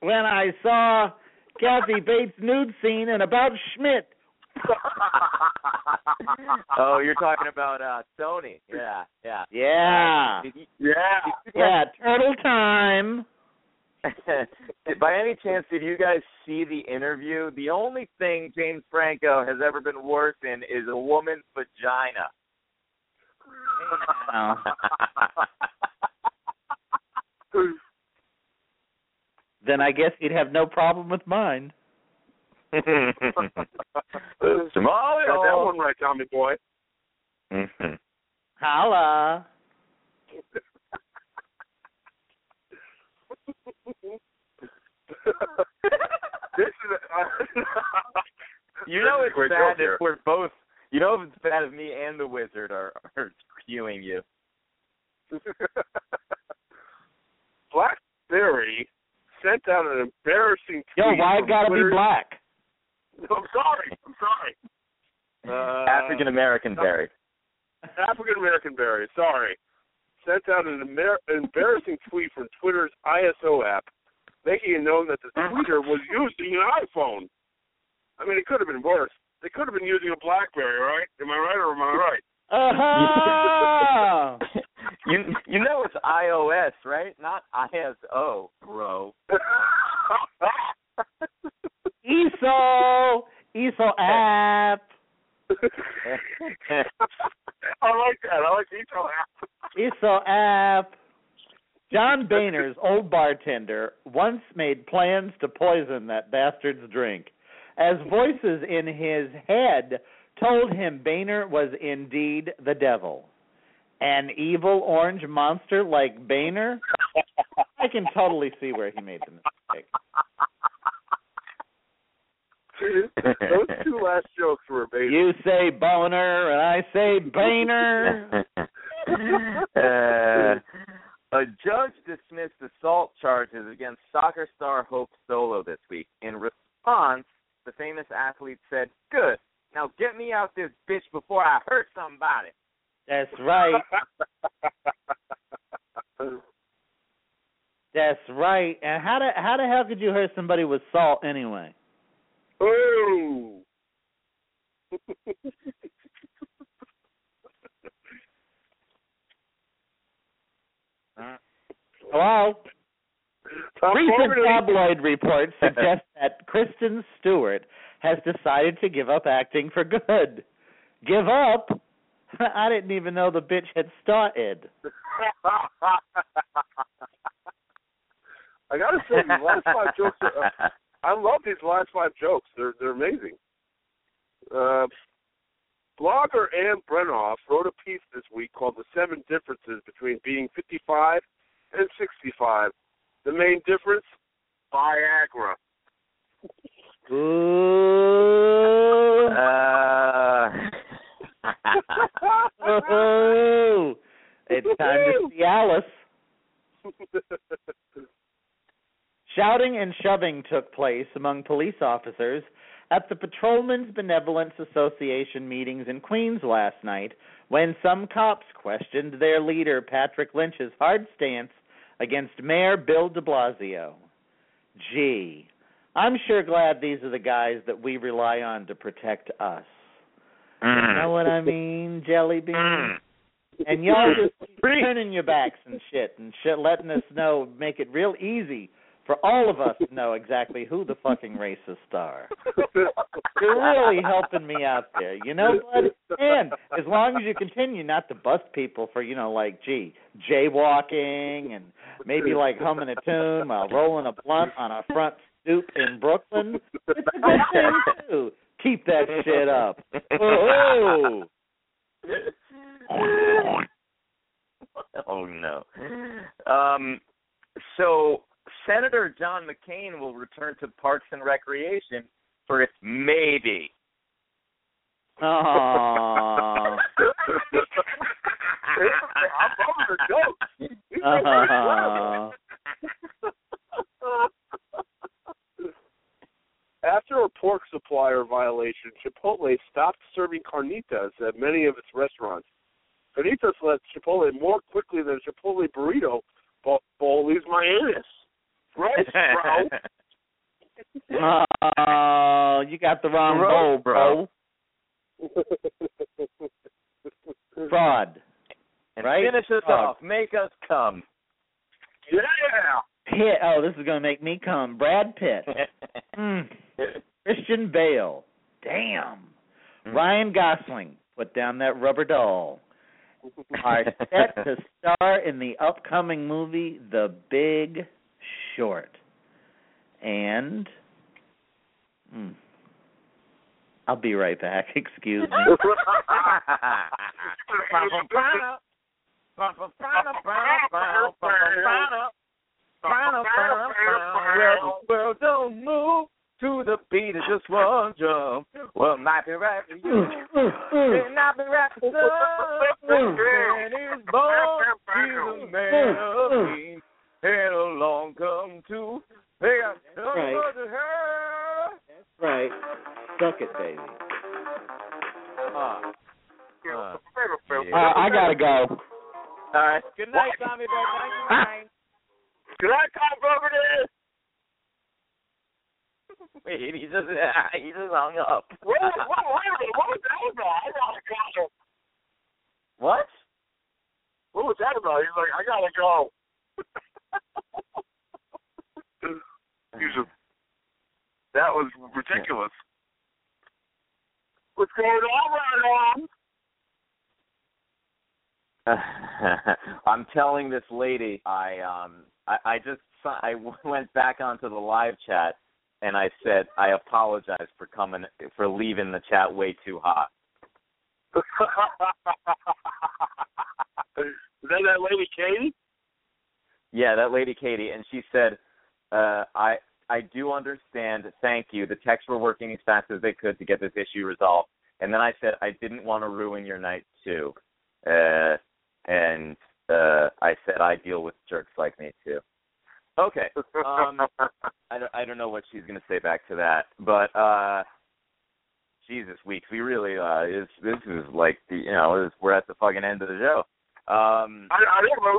when I saw Kathy Bates' nude scene and about Schmidt. Oh, you're talking about Sony. Yeah. Yeah. Yeah, turtle time. By any chance, did you guys see The Interview? The only thing James Franco has ever been worse in is a woman's vagina. Oh. Then I guess he'd have no problem with mine. Somali, got that one right, Tommy boy. Mm-hmm. Holla. You know it's bad if we're both. You know it's bad if me and the wizard are skewing you. BlazinRy sent out an embarrassing tweet. Yo, why it gotta be black? No, I'm sorry. African American berry. Sorry. Sent out an embarrassing tweet from Twitter's ISO app, making it known that the tweeter was using an iPhone. I mean, it could have been worse. They could have been using a BlackBerry, right? Am I right or am I right? Uh-huh. You know it's iOS, right? Not ISO, bro. ISO app. I like that. I like ISO app. ISO app. John Boehner's old bartender once made plans to poison that bastard's drink, as voices in his head told him Boehner was indeed the devil. an evil orange monster like Boehner, I can totally see where he made the mistake. Those two last jokes were amazing. You say Boehner and I say Boehner. A judge dismissed assault charges against soccer star Hope Solo this week. In response, the famous athlete said, "Good, now get me out this bitch before I hurt somebody." That's right. That's right. And how the hell could you hurt somebody with salt anyway? Ooh. Hello? Recent tabloid reports suggest that Kristen Stewart has decided to give up acting for good. Give up? I didn't even know the bitch had started. I gotta say, these last five jokes are, I love these last five jokes. They're amazing. Blogger Ann Brenhoff wrote a piece this week called "The Seven Differences Between Being 55 and 65. The main difference? Viagra." Ooh. It's time to see Alice. Shouting and shoving took place among police officers at the Patrolmen's Benevolence Association meetings in Queens last night when some cops questioned their leader, Patrick Lynch's hard stance against Mayor Bill de Blasio. Gee, I'm sure glad these are the guys that we rely on to protect us. You know what I mean, jelly bean? And y'all just keep turning your backs and shit, letting us know, make it real easy for all of us to know exactly who the fucking racists are. You're really helping me out there. You know what? And as long as you continue not to bust people for, jaywalking and maybe humming a tune while rolling a blunt on a front stoop in Brooklyn, it's a good thing, too. Keep that shit up. Oh, oh. Oh no. So Senator John McCain will return to Parks and Recreation for its maybe. Oh. I'm After a pork supplier violation, Chipotle stopped serving carnitas at many of its restaurants. Carnitas left Chipotle more quickly than a Chipotle burrito bowl leaves my anus. Gross, bro. Oh, you got the wrong bowl, bro. Fraud. And right? Finish us off. Make us come. Yeah. Pitt. Oh, this is going to make me come. Brad Pitt. Christian Bale. Damn. Ryan Gosling. Put down that rubber doll. Are set to star in the upcoming movie The Big Short. And I'll be right back. Excuse me. Well, the world don't move to the beat of just one drum. Well, might be right for you, it might be right for some. And it's born, he's a man of peace, and along come two. They got nothing but the hair. That's right. Suck it, baby. Yeah. I gotta go. All right. Good night, Tommy. Good night. Can I come over there? Wait, he just hung up. What was that about? I gotta go. What? What was that about? He's like, I gotta go. That was ridiculous. What's going on right now? I'm telling this lady, I went back onto the live chat and I said, I apologize for leaving the chat way too hot. Is that lady Katie? Yeah, that lady Katie, and she said, I do understand, thank you. The techs were working as fast as they could to get this issue resolved. And then I said, I didn't want to ruin your night, too. And I said, I deal with jerks like me, too. Okay. I don't know what she's going to say back to that. But, Jesus, Weeks, we really, this is like, we're at the fucking end of the show. I don't know. I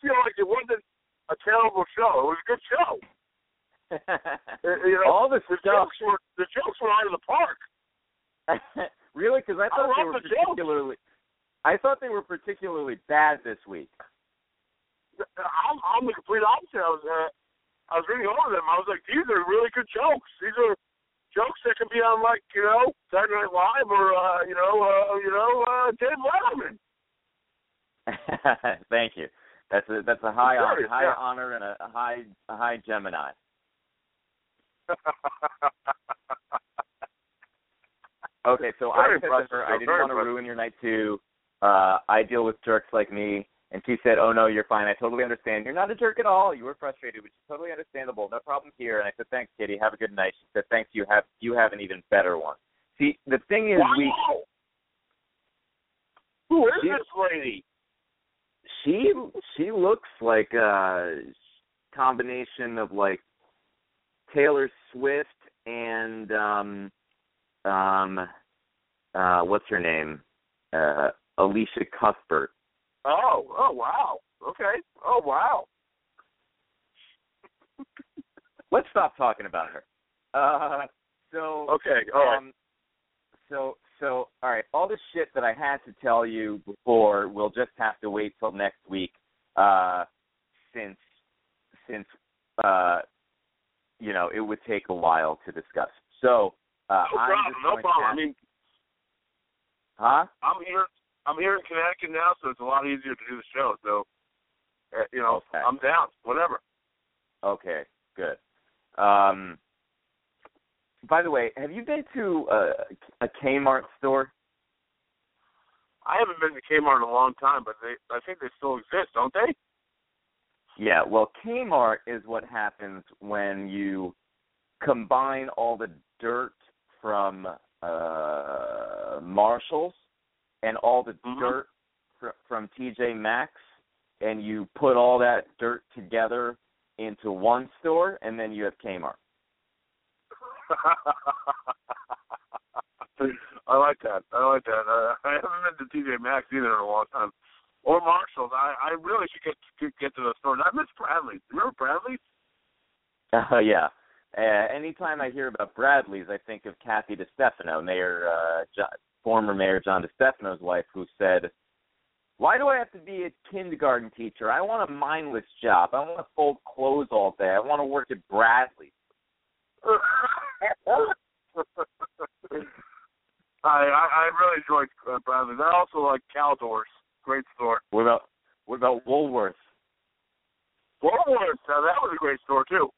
feel like it wasn't a terrible show. It was a good show. All the stuff. The jokes were out of the park. Really? Because I thought they were particularly bad this week. I'm the complete opposite. I was reading all of them. I was like, these are really good jokes. These are jokes that can be on, like, Saturday Night Live or Dave Letterman. Thank you. That's a high honor and a high Gemini. Okay, so I said to her, I didn't want to ruin your night too. I deal with jerks like me. And she said, oh, no, you're fine. I totally understand. You're not a jerk at all. You were frustrated, which is totally understandable. No problem here. And I said, thanks, Kitty. Have a good night. She said, thanks. You have an even better one. See, the thing is, who is this lady? She looks like a combination of, like, Taylor Swift and, what's her name? Alicia Cuthbert. Oh, wow. Okay. Oh, wow. Let's stop talking about her. Okay. All right. So, all right, all the shit that I had to tell you before, we'll just have to wait till next week, since it would take a while to discuss. So, no problem. I mean, I'm here in Connecticut now, so it's a lot easier to do the show. So, okay. I'm down. Whatever. Okay. Good. By the way, have you been to a Kmart store? I haven't been to Kmart in a long time, but I think they still exist, don't they? Yeah, well, Kmart is what happens when you combine all the dirt from Marshalls and all the dirt from TJ Maxx, and you put all that dirt together into one store, and then you have Kmart. I like that. I haven't been to TJ Maxx either in a long time. Or Marshalls. I really should get to those stores. I miss Bradley's. Remember Bradley's? Yeah. Anytime I hear about Bradley's, I think of Kathy DiStefano, former Mayor John DiStefano's wife, who said, why do I have to be a kindergarten teacher? I want a mindless job. I want to fold clothes all day. I want to work at Bradley's. I really enjoyed Bradley's. I also like Caldor's. Great store. What about Woolworths? Woolworths, that was a great store too.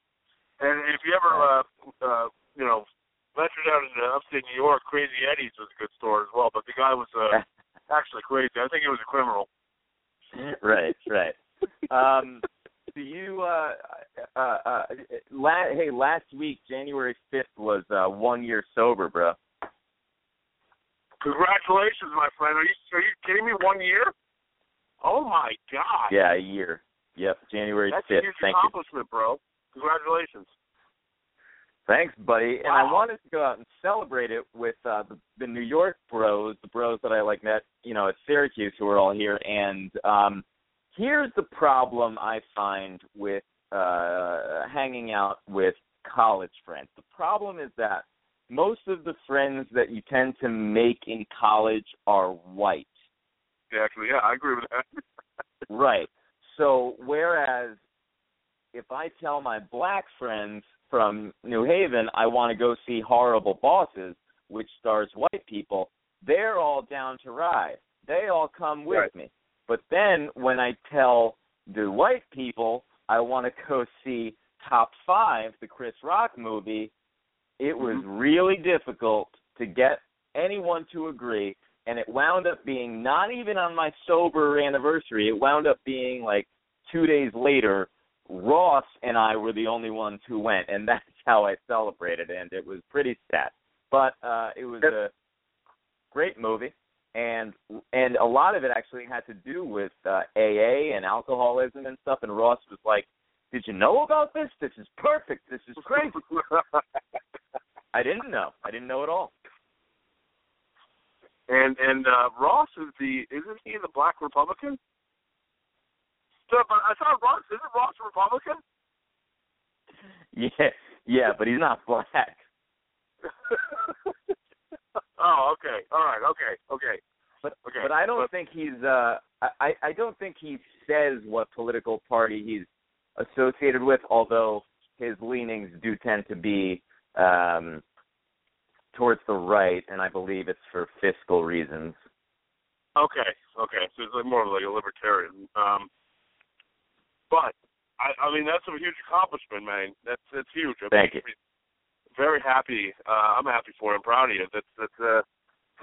And if you ever ventured out into upstate New York, Crazy Eddie's was a good store as well. But the guy was actually crazy. I think he was a criminal. Right. Do you? Last week, January 5th was 1 year sober, bro. Congratulations, my friend. Are you kidding me? 1 year? Oh my God. Yeah, a year. Yep, January 5th. That's a huge accomplishment, bro. Congratulations. Thanks, buddy. Wow. And I wanted to go out and celebrate it with the New York bros, the bros that I met, at Syracuse, who are all here. And here's the problem I find with hanging out with college friends. The problem is that most of the friends that you tend to make in college are white. Actually, yeah, I agree with that. Right. So whereas if I tell my black friends from New Haven I want to go see Horrible Bosses, which stars white people, they're all down to ride. They all come with me. But then when I tell the white people I want to go see Top 5, the Chris Rock movie, it was really difficult to get anyone to agree, and it wound up being not even on my sober anniversary. It wound up being like 2 days later. Ross and I were the only ones who went, and that's how I celebrated, and it was pretty sad. But it was a great movie, and a lot of it actually had to do with AA and alcoholism and stuff, and Ross was like, did you know about this? This is perfect. This is crazy. I didn't know. I didn't know at all. And Ross is isn't he the Black Republican? So, but I saw Ross. Isn't Ross a Republican? Yeah, but he's not black. Oh, okay. All right. Okay. But I don't think he's. I don't think he says what political party he's associated with, although his leanings do tend to be towards the right, and I believe it's for fiscal reasons. Okay, so it's more like a libertarian. But I mean, that's a huge accomplishment, man. That's huge. Thank you. Very happy. I'm happy for him. Proud of you. That's a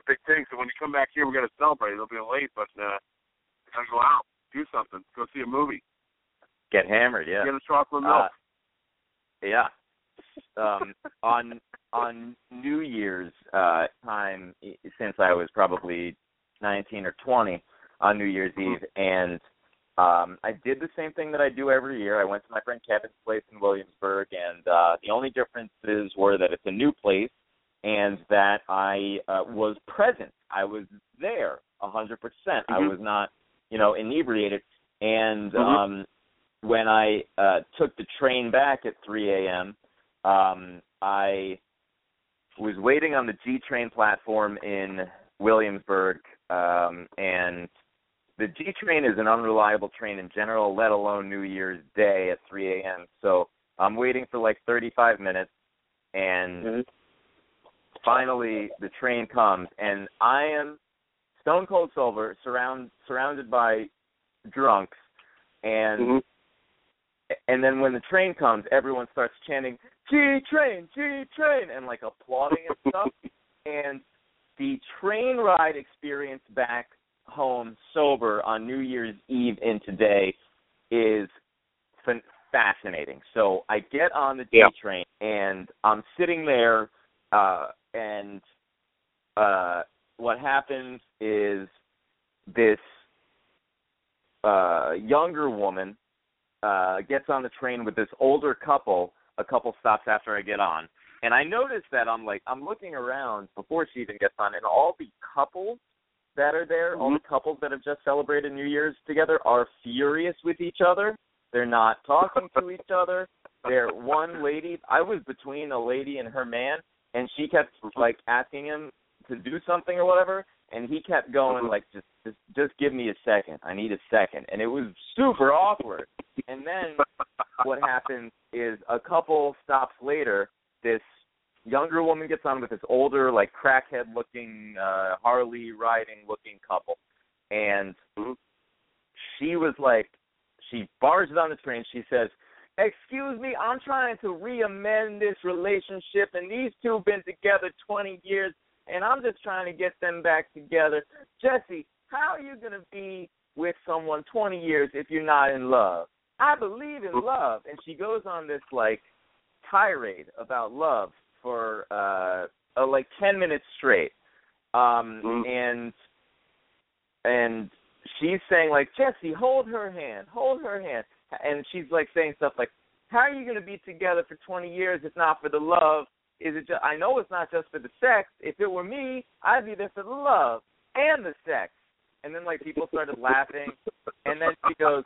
big thing. So when you come back here, we're gonna celebrate. It'll be late, but we gotta go out, do something, go see a movie. Get hammered, yeah. Get a chocolate milk. Yeah. On New Year's time, since I was probably 19 or 20 on New Year's Eve, and I did the same thing that I do every year. I went to my friend Kevin's place in Williamsburg, and the only differences were that it's a new place and that I was present. I was there 100%. Mm-hmm. I was not, inebriated. And when I took the train back at 3 a.m., I was waiting on the G train platform in Williamsburg, and the G train is an unreliable train in general, let alone New Year's Day at 3 a.m. So I'm waiting for like 35 minutes, and finally the train comes, and I am stone cold sober, surrounded by drunks, and and then when the train comes, everyone starts chanting, G-Train, G-Train, and, like, applauding and stuff. And the train ride experience back home sober on New Year's Eve and today is fascinating. So I get on the G-Train, and I'm sitting there, and what happens is this younger woman gets on the train with this older couple a couple stops after I get on. And I notice that I'm looking around before she even gets on, and all the couples that are there, all the couples that have just celebrated New Year's together are furious with each other. They're not talking to each other. They're one lady. I was between a lady and her man, and she kept, asking him to do something or whatever, and he kept going, just give me a second. I need a second. And it was super awkward. And then what happens is a couple stops later, this younger woman gets on with this older, crackhead-looking, Harley-riding-looking couple. And she was she barges on the train. She says, excuse me, I'm trying to re-amend this relationship, and these two have been together 20 years, and I'm just trying to get them back together. Jesse, how are you going to be with someone 20 years if you're not in love? I believe in love. And she goes on this, tirade about love for, 10 minutes straight. And she's saying, Jesse, hold her hand. And she's, saying stuff how are you going to be together for 20 years if not for the love? Is it just, I know it's not just for the sex. If it were me, I'd be there for the love and the sex. And then, people started laughing. And then she goes,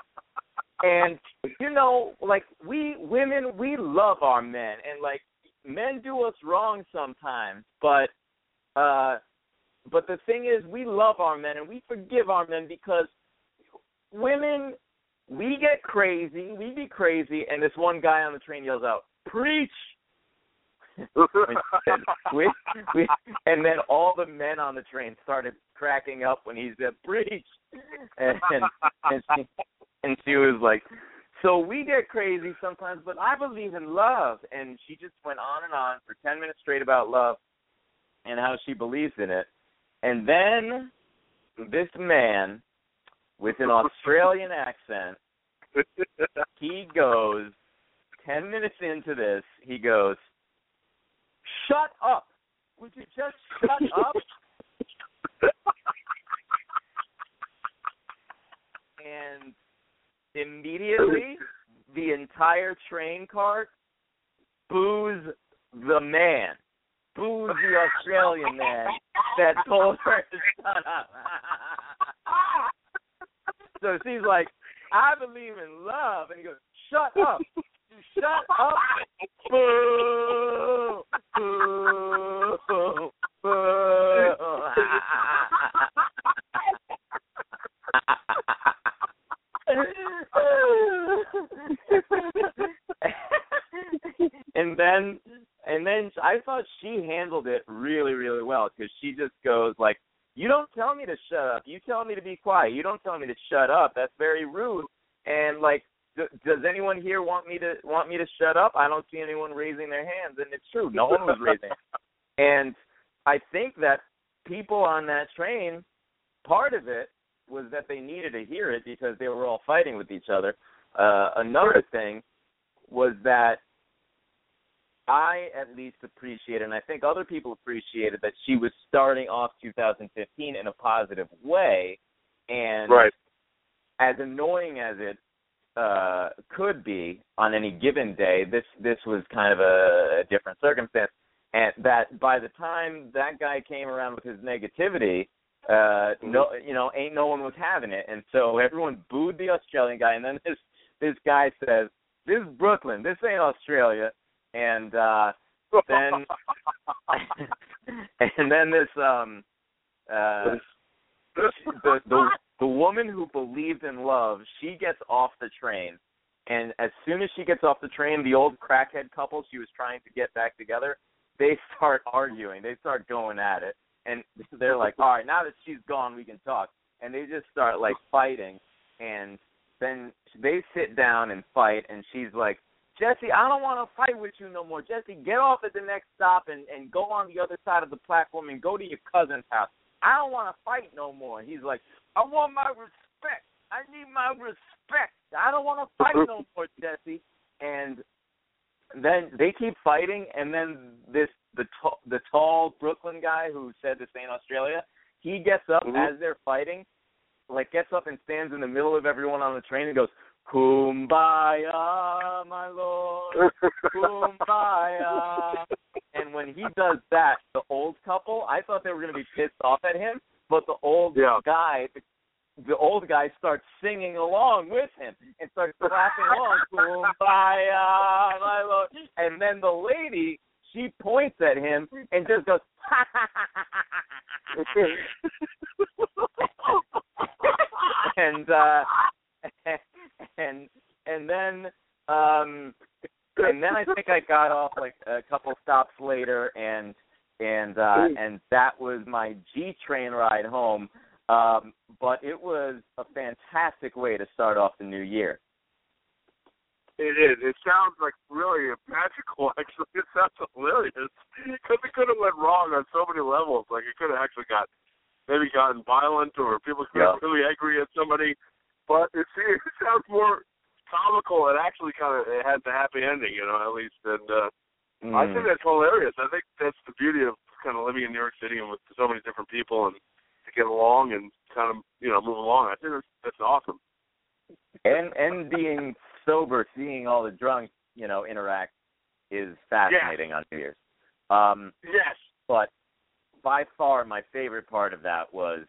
and, we women, we love our men. And, men do us wrong sometimes. But the thing is, we love our men and we forgive our men because women, we get crazy. We be crazy. And this one guy on the train yells out, preach. And then all the men on the train started cracking up when he said, preach. And she was like, so we get crazy sometimes, but I believe in love. And she just went on and on for 10 minutes straight about love and how she believes in it. And then this man with an Australian accent, he goes, 10 minutes into this, he goes, "Shut up. Would you just shut up?" And immediately, the entire train cart boos the man. Boos the Australian man that told her to shut up. So she's like, "I believe in love." And he goes, "Shut up. You shut up." Boo. Boo. Boo. Boo. And then I thought she handled it really, really well, because she just goes like, "You don't tell me to shut up. You tell me to be quiet. You don't tell me to shut up. That's very rude. And like, does anyone here want me to shut up? I don't see anyone raising their hands." And it's true, no one was raising. And I think that people on that train, part of it was that they needed to hear it because they were all fighting with each other. Another thing was that I at least appreciated, and I think other people appreciated, that she was starting off 2015 in a positive way. And right, as annoying as it could be on any given day, this was kind of a different circumstance. And that by the time that guy came around with his negativity, ain't no one was having it. And so everyone booed the Australian guy. And then this guy says, "This is Brooklyn. This ain't Australia." And then and then this the woman who believed in love, she gets off the train, and as soon as she gets off the train, the old crackhead couple she was trying to get back together, they start arguing, they start going at it, and they're like, "All right, now that she's gone, we can talk." And they just start like fighting, and then they sit down and fight, and she's like, "Jesse, I don't want to fight with you no more. Jesse, get off at the next stop and go on the other side of the platform and go to your cousin's house. I don't want to fight no more." And he's like, "I want my respect. I need my respect. I don't want to fight no more, Jesse." And then they keep fighting, and then the tall Brooklyn guy who said this ain't Australia, he gets up as they're fighting, like gets up and stands in the middle of everyone on the train and goes, "Kumbaya, my lord, kumbaya." And when he does that, the old couple, I thought they were going to be pissed off at him, but the old guy, starts singing along with him and starts clapping along, "Kumbaya, my lord." And then the lady, she points at him and just goes, "Ha, ha, ha, ha, ha." And then I think I got off like a couple stops later, and that was my G train ride home. But it was a fantastic way to start off the new year. It is. It sounds like really magical. Actually, it sounds hilarious because it could have went wrong on so many levels. Like it could have actually gotten violent, or people could have really angry at somebody. But it sounds more comical and actually kind of it has a happy ending, you know, at least. And I think that's hilarious. I think that's the beauty of kind of living in New York City and with so many different people and to get along and kind of, you know, move along. I think that's awesome. And being sober, seeing all the drunks, you know, interact is fascinating on New Year's. Yes. But by far my favorite part of that was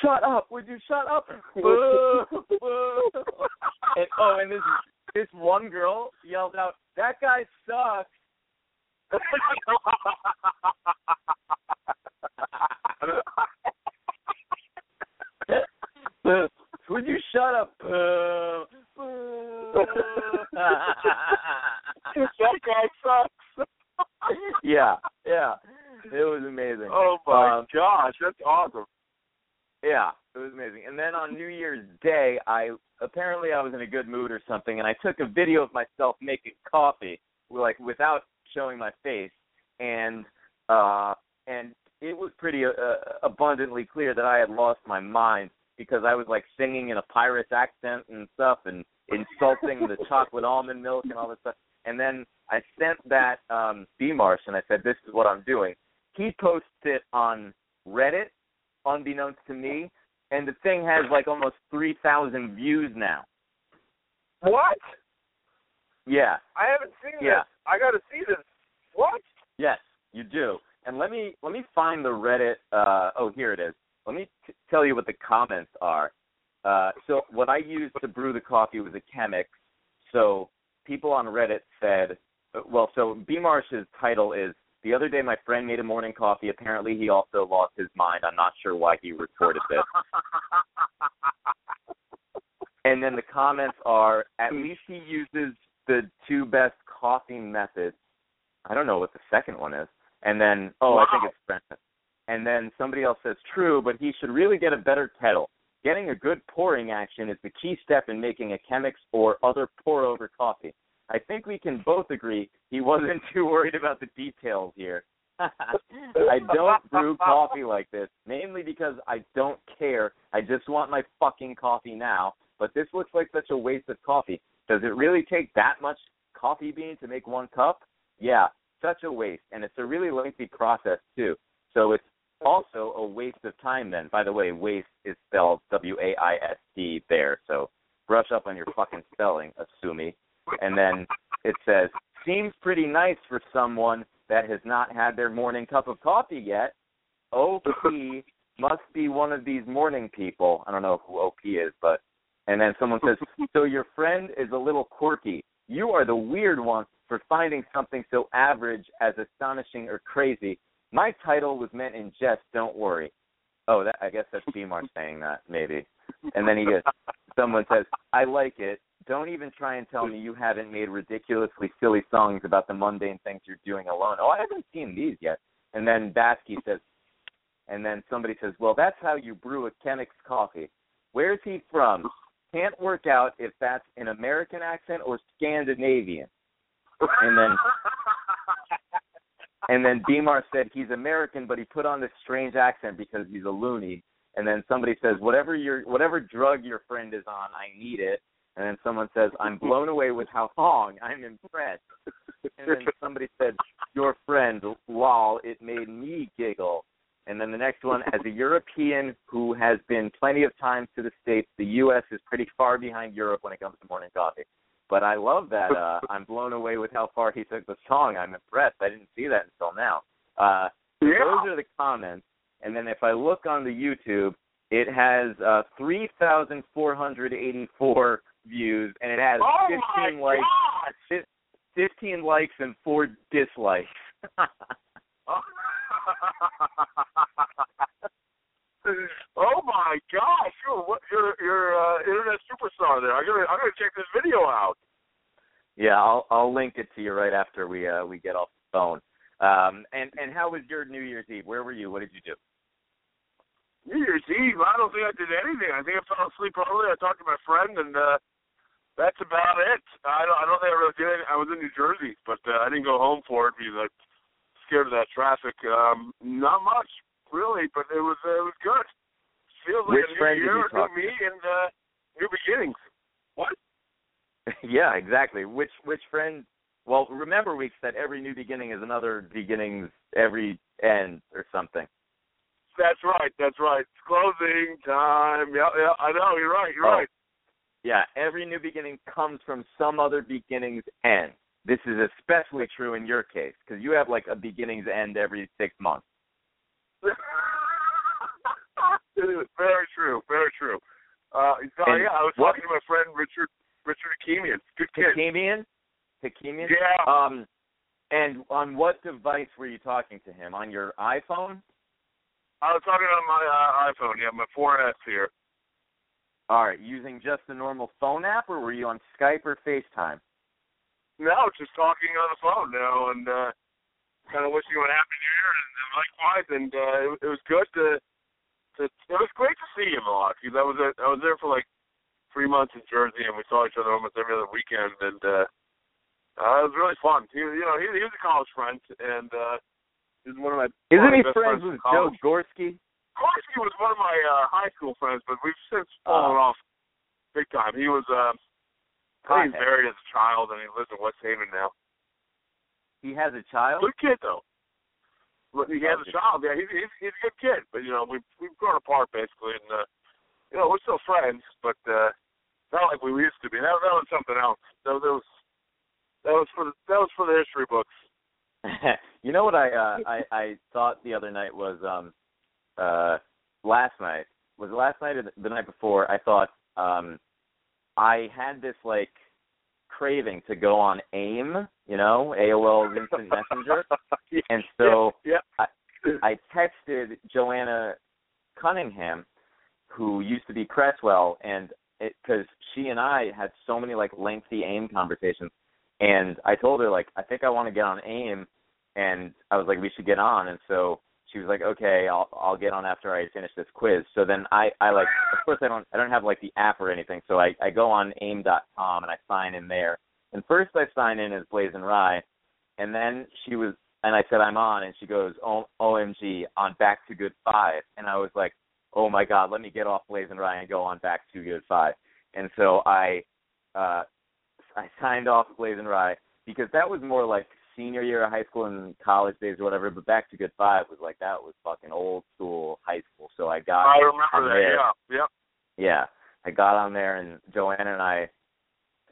"Shut up, would you shut up?" And this one girl yelled out, "That guy sucks." "Would you shut up?" "That guy sucks." Yeah. It was amazing. Oh, my gosh. That's awesome. Yeah, it was amazing. And then on New Year's Day, I was in a good mood or something, and I took a video of myself making coffee, like without showing my face, and it was pretty abundantly clear that I had lost my mind because I was, like, singing in a pirate's accent and stuff and insulting the chocolate almond milk and all this stuff. And then I sent that B-Marsh, and I said, this is what I'm doing. He posted it on Reddit, unbeknownst to me, and the thing has, like, almost 3,000 views now. What? Yeah. I haven't seen this. I got to see this. What? Yes, you do. And let me find the Reddit. Oh, here it is. Let me tell you what the comments are. So what I used to brew the coffee was a Chemex. So people on Reddit said, well, so B. Marsh's title is, the other day my friend made a morning coffee. Apparently he also lost his mind. I'm not sure why he reported this. And then the comments are, at least he uses the two best coffee methods. I don't know what the second one is. And then, I think it's French. And then somebody else says, true, but he should really get a better kettle. Getting a good pouring action is the key step in making a Chemex or other pour-over coffee. I think we can both agree he wasn't too worried about the details here. I don't brew coffee like this, mainly because I don't care. I just want my fucking coffee now. But this looks like such a waste of coffee. Does it really take that much coffee bean to make one cup? Yeah. Such a waste, and it's a really lengthy process, too. So it's also a waste of time, then. By the way, waste is spelled W-A-I-S-T there, so brush up on your fucking spelling, Asumi. And then it says, seems pretty nice for someone that has not had their morning cup of coffee yet. OP must be one of these morning people. I don't know who OP is, but... And then someone says, so your friend is a little quirky. You are the weird one for finding something so average as astonishing or crazy. My title was meant in jest, don't worry. Oh, that, I guess that's B-Mark saying that, maybe. And then he goes, someone says, I like it. Don't even try and tell me you haven't made ridiculously silly songs about the mundane things you're doing alone. Oh, I haven't seen these yet. And then Baskey says, and then somebody says, well, that's how you brew a Chemex coffee. Where's he from? Can't work out if that's an American accent or Scandinavian. And then Bimar said he's American, but he put on this strange accent because he's a loony. And then somebody says, whatever drug your friend is on, I need it. And then someone says, I'm blown away with how long. I'm impressed. And then somebody said, your friend, lol, it made me giggle. And then the next one, as a European who has been plenty of times to the States, the U.S. is pretty far behind Europe when it comes to morning coffee. But I love that. I'm blown away with how far he took the song. I'm impressed. I didn't see that until now. Those are the comments. And then if I look on the YouTube, it has 3,484 views, and it has 15 likes and 4 dislikes. Oh my gosh! You're internet superstar there. I'm gonna check this video out. Yeah, I'll link it to you right after we get off the phone. And how was your New Year's Eve? Where were you? What did you do? New Year's Eve? I don't think I did anything. I think I fell asleep early. I talked to my friend, and that's about it. I don't think I really did anything. I was in New Jersey, but I didn't go home for it because I was scared of that traffic. Not much. Really, but it was good. Feels like a new year, new me, and new beginnings. What? Yeah, exactly. Which friend? Well, remember, Weeks, that every new beginning is another beginning's every end or something. That's right. It's closing time. Yeah. I know. You're right. Yeah, every new beginning comes from some other beginning's end. This is especially true in your case because you have like a beginning's end every 6 months. Very true. I was talking to my friend Richard Hakimian. Good kid. Hakimian? Yeah. And on what device were you talking to him? On your iPhone? I was talking on my iPhone, yeah, my 4S here. All right, using just the normal phone app, or were you on Skype or FaceTime? No, just talking on the phone now, and kind of wishing what happened here, and likewise, and it was good it was great to see him a lot, because I was there for like 3 months in Jersey, and we saw each other almost every other weekend, and it was really fun. He was a college friend, and is one of my Isn't he friends with Joe Gorski? Gorski was one of my high school friends, but we've since fallen off big time. He was he's married as a child, and he lives in West Haven now. He has a child? Good kid, though. He has a child. Yeah, he's a good kid. But, you know, we've grown apart, basically. And, you know, we're still friends, but not like we used to be. That was something else. That was for the history books. You know what I thought the other night was last night. Was it last night or the night before? I thought I had this, like, craving to go on AIM, you know, AOL Instant Messenger. And so I texted Joanna Cunningham, who used to be Cresswell, and because she and I had so many, like, lengthy AIM conversations. And I told her, like, I think I want to get on AIM. And I was like, we should get on. And so she was like, okay, I'll get on after I finish this quiz. So then I like, of course, I don't have, like, the app or anything. So I go on AIM.com and I sign in there. And first I sign in as BlazinRy. And then she was, and I said, I'm on. And she goes, OMG, on Back to Good 5. And I was like, oh, my God, let me get off BlazinRy and go on Back to Good 5. And so I signed off BlazinRy because that was more like senior year of high school and college days or whatever, but Back to Good 5 was like, that was fucking old school high school. So I got I got on there, and Joanna and I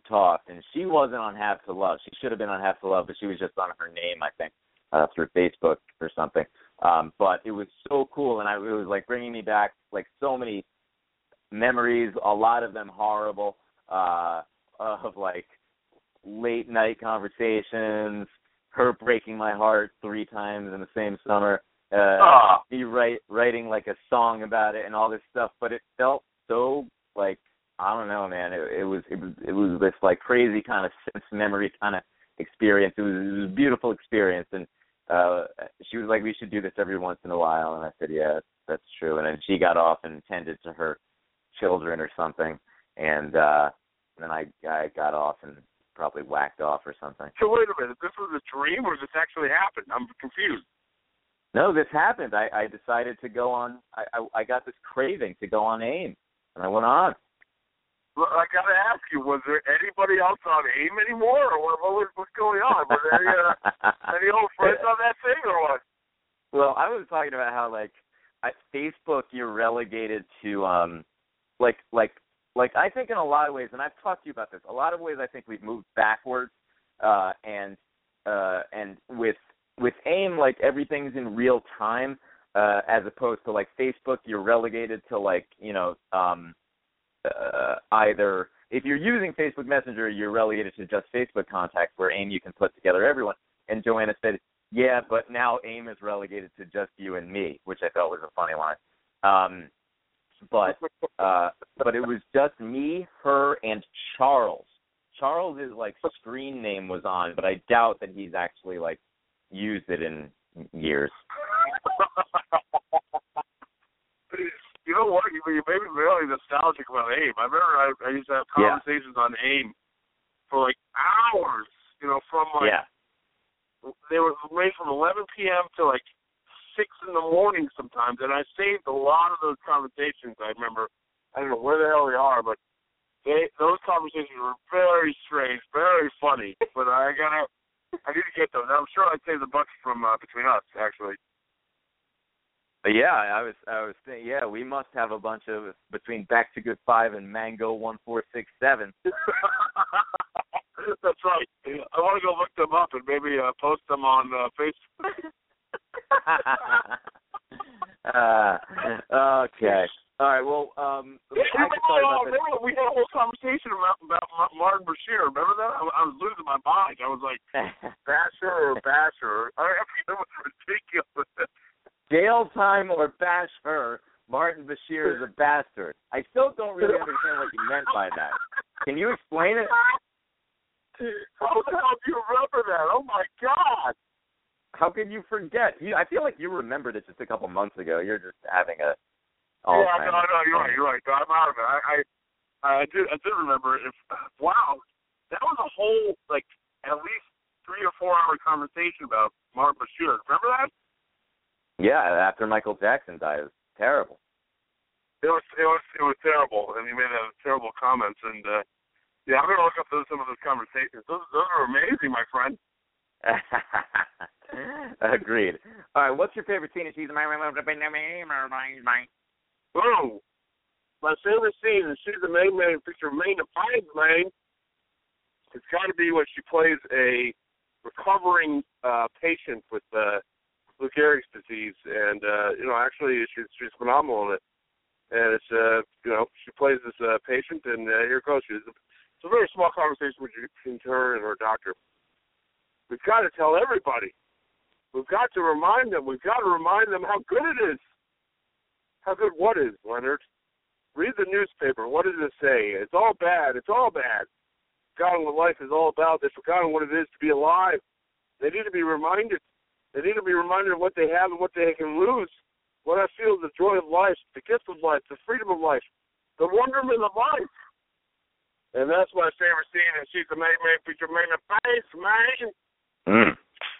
talked, and she wasn't on Have to Love. She should have been on Have to Love, but she was just on her name, I think, through Facebook or something. But it was so cool, and it was like bringing me back, like, so many memories, a lot of them horrible, of, like, late night conversations, her breaking my heart 3 times in the same summer, me writing, like, a song about it and all this stuff. But it felt so, like, I don't know, man. It was this, like, crazy kind of sense memory kind of experience. It was a beautiful experience. And she was like, we should do this every once in a while. And I said, yeah, that's true. And then she got off and tended to her children or something. And then I got off and probably whacked off or something. So wait a minute, this was a dream or this actually happened? I'm confused. No, this happened. I decided to go on. I got this craving to go on AIM, and I went on. Well, I got to ask you, was there anybody else on AIM anymore, or what's going on? Were there any old friends on that thing, or what? Well, I was talking about how, like, at Facebook, you're relegated to, like, I think in a lot of ways, and I've talked to you about this, a lot of ways I think we've moved backwards, and with AIM, like, everything's in real time, as opposed to, like, Facebook, you're relegated to, like, you know, either, if you're using Facebook Messenger, you're relegated to just Facebook contacts, where AIM, you can put together everyone. And Joanna said, yeah, but now AIM is relegated to just you and me, which I thought was a funny line. But it was just me, her, and Charles. Charles's, like, screen name was on, but I doubt that he's actually, like, used it in years. You know what? You made me really nostalgic about AIM. I remember I used to have conversations on AIM for, like, hours. You know, from, like, they were away from 11 p.m. to, like, 6 in the morning sometimes, and I saved a lot of those conversations. I remember, I don't know where the hell they are, but those conversations were very strange, very funny, but I need to get those. I'm sure I'd save a bunch from between us, actually. Yeah, I was thinking, yeah, we must have a bunch of, between Back to Good 5 and Mango 1467. That's right. I want to go look them up and maybe post them on Facebook. Okay. All right. Well, I remember we had a whole conversation about Martin Bashir. Remember that? I was losing my mind. I was like, Basher. I mean, it was ridiculous. Jail time or bash her. Martin Bashir is a bastard. I still don't really understand what you meant by that. Can you explain it? How the hell do you remember that? Oh my God. How can you forget? I feel like you remembered it just a couple months ago. You're just having a... No, you're right. No, I'm out of it. I did remember it. Wow. That was a whole, like, at least 3 or 4 hour conversation about Martin Bashir. Remember that? Yeah, after Michael Jackson died, it was terrible. It was terrible, and he made terrible comments. And yeah, I'm gonna look up some of those conversations. Those are amazing, my friend. Agreed. All right, what's your favorite scene of season? Boom. My favorite scene is she's the main man picture of Maine to Pines Lane. It's got to be when she plays a recovering patient with Lou Gehrig's disease, and actually she's phenomenal in it. And it's she plays this patient, and here goes she. It's a very small conversation between her and her doctor. We've got to tell everybody. We've got to remind them. We've got to remind them how good it is. How good what is, Leonard? Read the newspaper. What does it say? It's all bad. It's all bad. Forgotten what life is all about. They've forgotten what it is to be alive. They need to be reminded. They need to be reminded of what they have and what they can lose. What I feel is the joy of life, the gift of life, the freedom of life, the wonderment of life. And that's my favorite scene. And she's the main man feature, man the face, man.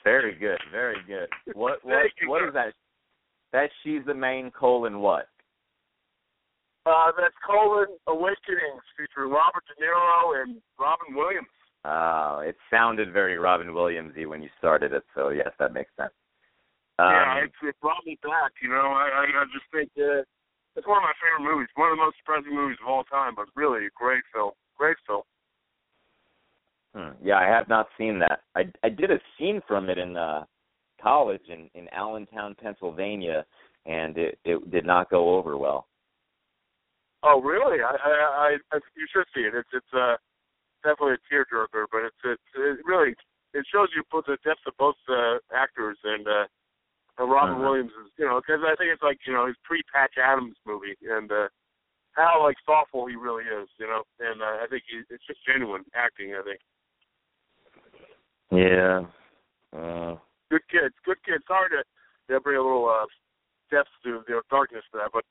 Very good, very good. What is that? That she's the main colon what? That's Colon Awakenings, featuring Robert De Niro and Robin Williams. It sounded very Robin Williams-y when you started it, so yes, that makes sense. It brought me back, I just think it's one of my favorite movies, one of the most surprising movies of all time, but really a great film, Yeah, I have not seen that. I did a scene from it in college in Allentown, Pennsylvania, and it did not go over well. Oh, really? I you should see it. It's definitely a tearjerker, but it shows you both the depth of both actors and Robin Williams is, because I think it's like, his pre-Patch Adams movie and how like thoughtful he really is, and I think it's just genuine acting, I think. Yeah. Good kids. Sorry to bring a little depth to darkness to that, but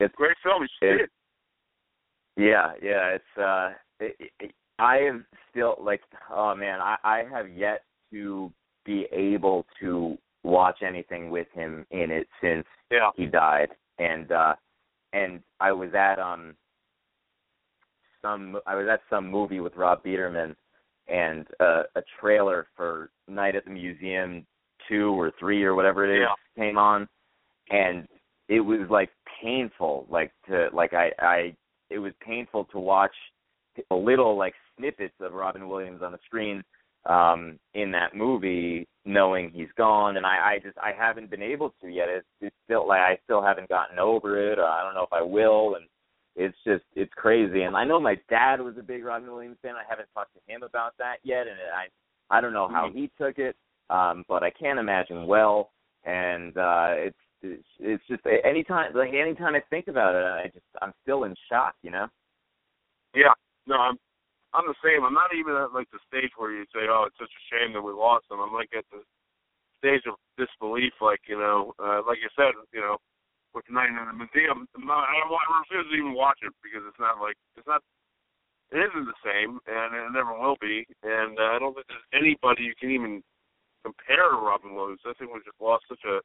it's great film. You should see it. Yeah. It's I am still like, oh man, I have yet to be able to watch anything with him in it since he died, and I was at some movie with Rob Biederman, and a trailer for Night at the Museum 2 or 3 or whatever it is came on, and it was like painful, it was painful to watch a little like snippets of Robin Williams on the screen in that movie, knowing he's gone, and I haven't been able to yet. It's still like I still haven't gotten over it, or I don't know if I will, and it's crazy. And I know my dad was a big Robin Williams fan. I haven't talked to him about that yet, and I don't know how he took it, but I can't imagine well, and It's just anytime I think about it, I'm still in shock, Yeah, no, I'm the same. I'm not even at like the stage where you say, "Oh, it's such a shame that we lost him." I'm like at the stage of disbelief, like you said, with Night in the Museum. I refuse to even watch it because it isn't the same, and it never will be. And I don't think there's anybody you can even compare to Robin Williams. I think we just lost such a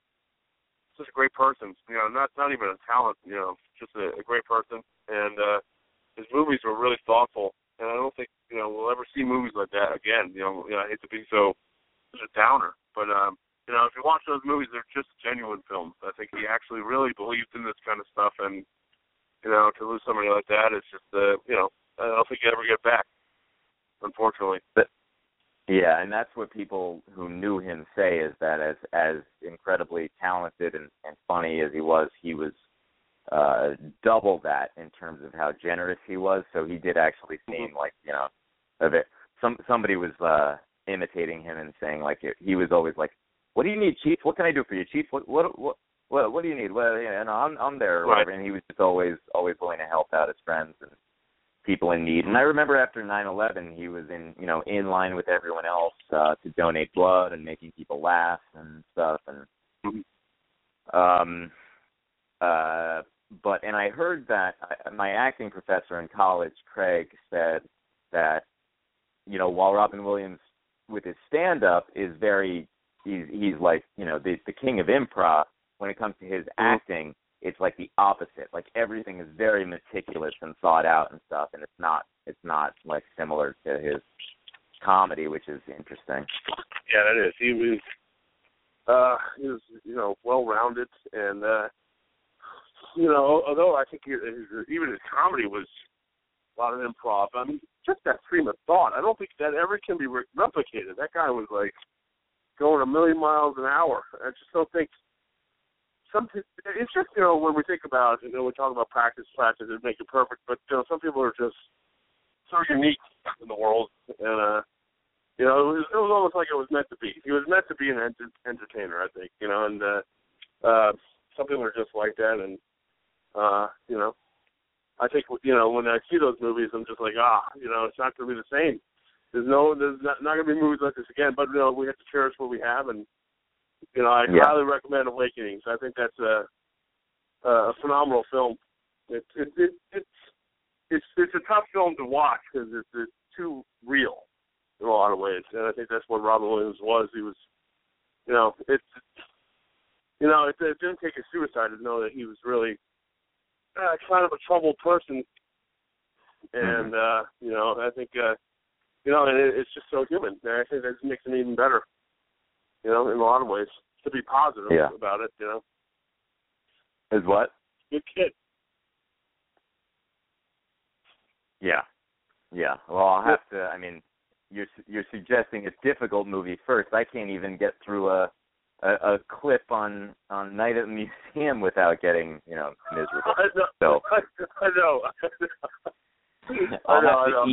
great person, not even a talent, just a great person. And his movies were really thoughtful, and I don't think, we'll ever see movies like that again. I hate to be such a downer, but, if you watch those movies, they're just genuine films. I think he actually really believed in this kind of stuff, and, to lose somebody like that is just, I don't think you ever get back, unfortunately. Yeah, and that's what people who knew him say is that as incredibly talented and funny as he was double that in terms of how generous he was. So he did actually seem like, somebody was imitating him and saying like he was always like, "What do you need, Chief? What can I do for you, Chief? What do you need? Well, I'm there," or whatever. And he was just always willing to help out his friends and people in need. And I remember after 9/11, he was in line with everyone else to donate blood and making people laugh and stuff. And and I heard that my acting professor in college, Craig, said that while Robin Williams with his stand-up is very he's like, you know, the king of improv. When it comes to his acting, it's like the opposite. Like everything is very meticulous and thought out and stuff, and it's not like similar to his comedy, which is interesting. Yeah, that is. He was you know, well-rounded, and you know, although I think even his comedy was a lot of improv. I mean, just that stream of thought. I don't think that ever can be replicated. That guy was like going a million miles an hour. I just don't think. It's just, you know, when we think about, you know, we talk about practice and make it perfect, but, you know, some people are just so unique in the world, and, you know, it was almost like it was meant to be. He was meant to be an entertainer, I think, you know, and some people are just like that, and, you know, I think, you know, when I see those movies, I'm just like, you know, it's not going to be the same. There's not going to be movies like this again, but, you know, we have to cherish what we have, and, you know, I highly recommend Awakenings. I think that's a phenomenal film. It's a tough film to watch because it's too real in a lot of ways, and I think that's what Robin Williams was. He was, you know, it didn't take a suicide to know that he was really kind of a troubled person, and you know, I think you know, and it's just so human. And I think that just makes him even better. You know, in a lot of ways, to be positive about it, you know. Is what? Good kid. Yeah. Yeah. Well, I'll have to, I mean, you're suggesting a difficult movie first. I can't even get through a clip on Night at the Museum without getting, you know, miserable. I know.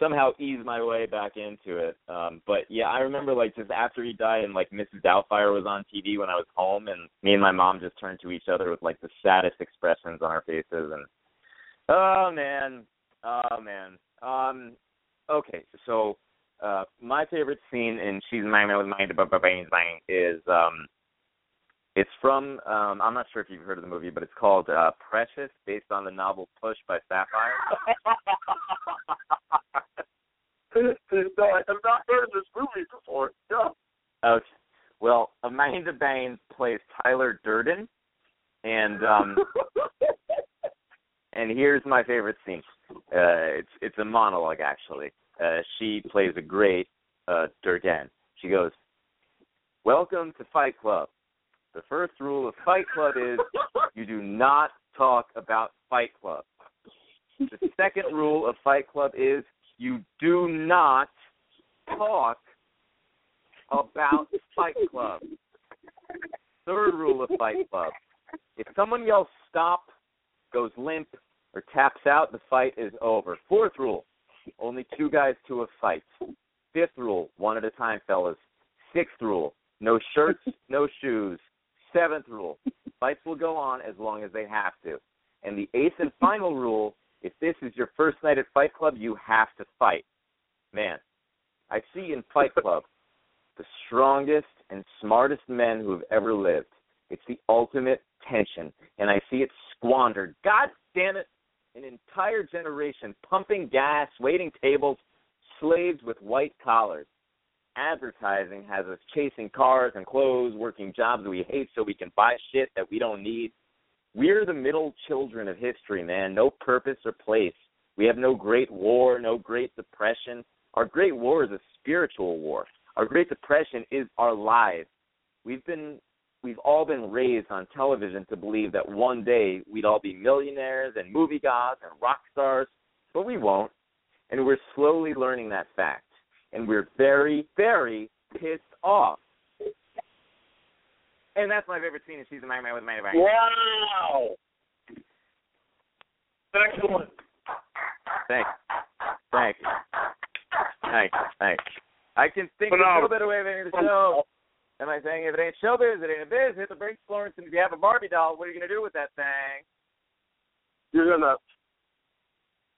Somehow ease my way back into it. But yeah, I remember like just after he died and like Mrs. Doubtfire was on TV when I was home, and me and my mom just turned to each other with like the saddest expressions on our faces. And oh man. Okay, so my favorite scene in She's Mine, I Was Mine, is it's from I'm not sure if you've heard of the movie, but it's called Precious, based on the novel Push by Sapphire. No, I have not heard of this movie before. No. Okay. Well, Amanda Bynes plays Tyler Durden, and and here's my favorite scene. It's a monologue, actually. She plays a great Durden. She goes, "Welcome to Fight Club. The first rule of Fight Club is you do not talk about Fight Club. The second rule of Fight Club is you do not talk about Fight Club. Third rule of Fight Club, if someone yells stop, goes limp, or taps out, the fight is over. Fourth rule, only two guys to a fight. Fifth rule, one at a time, fellas. Sixth rule, no shirts, no shoes. Seventh rule, fights will go on as long as they have to. And the eighth and final rule, if this is your first night at Fight Club, you have to fight. Man, I see in Fight Club the strongest and smartest men who have ever lived. It's the ultimate tension, and I see it squandered. God damn it, an entire generation pumping gas, waiting tables, slaves with white collars. Advertising has us chasing cars and clothes, working jobs we hate so we can buy shit that we don't need. We're the middle children of history, man. No purpose or place. We have no great war, no great depression. Our great war is a spiritual war. Our great depression is our lives. We've all been raised on television to believe that one day we'd all be millionaires and movie gods and rock stars, but we won't. And we're slowly learning that fact. And we're very, very pissed off. And that's my favorite scene in She's Mine, Man with Mine. Wow! Excellent. Thanks. I can think a little bit away from the show. Am I saying if it ain't showbiz, it ain't a biz? Hit the brakes, Florence, and if you have a Barbie doll, what are you going to do with that thing? You're going to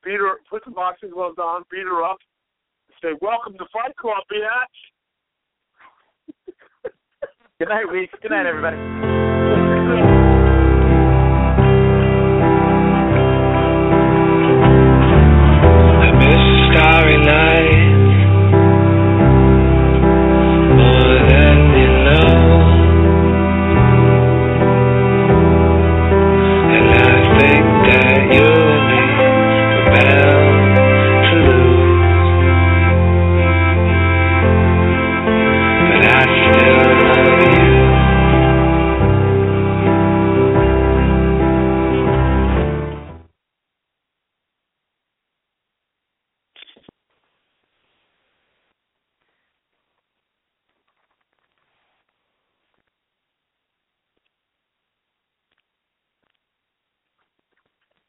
beat her, put some boxing gloves on, beat her up, say, "Welcome to Fight Club, bitch." Good night, Weeks. Good night, everybody.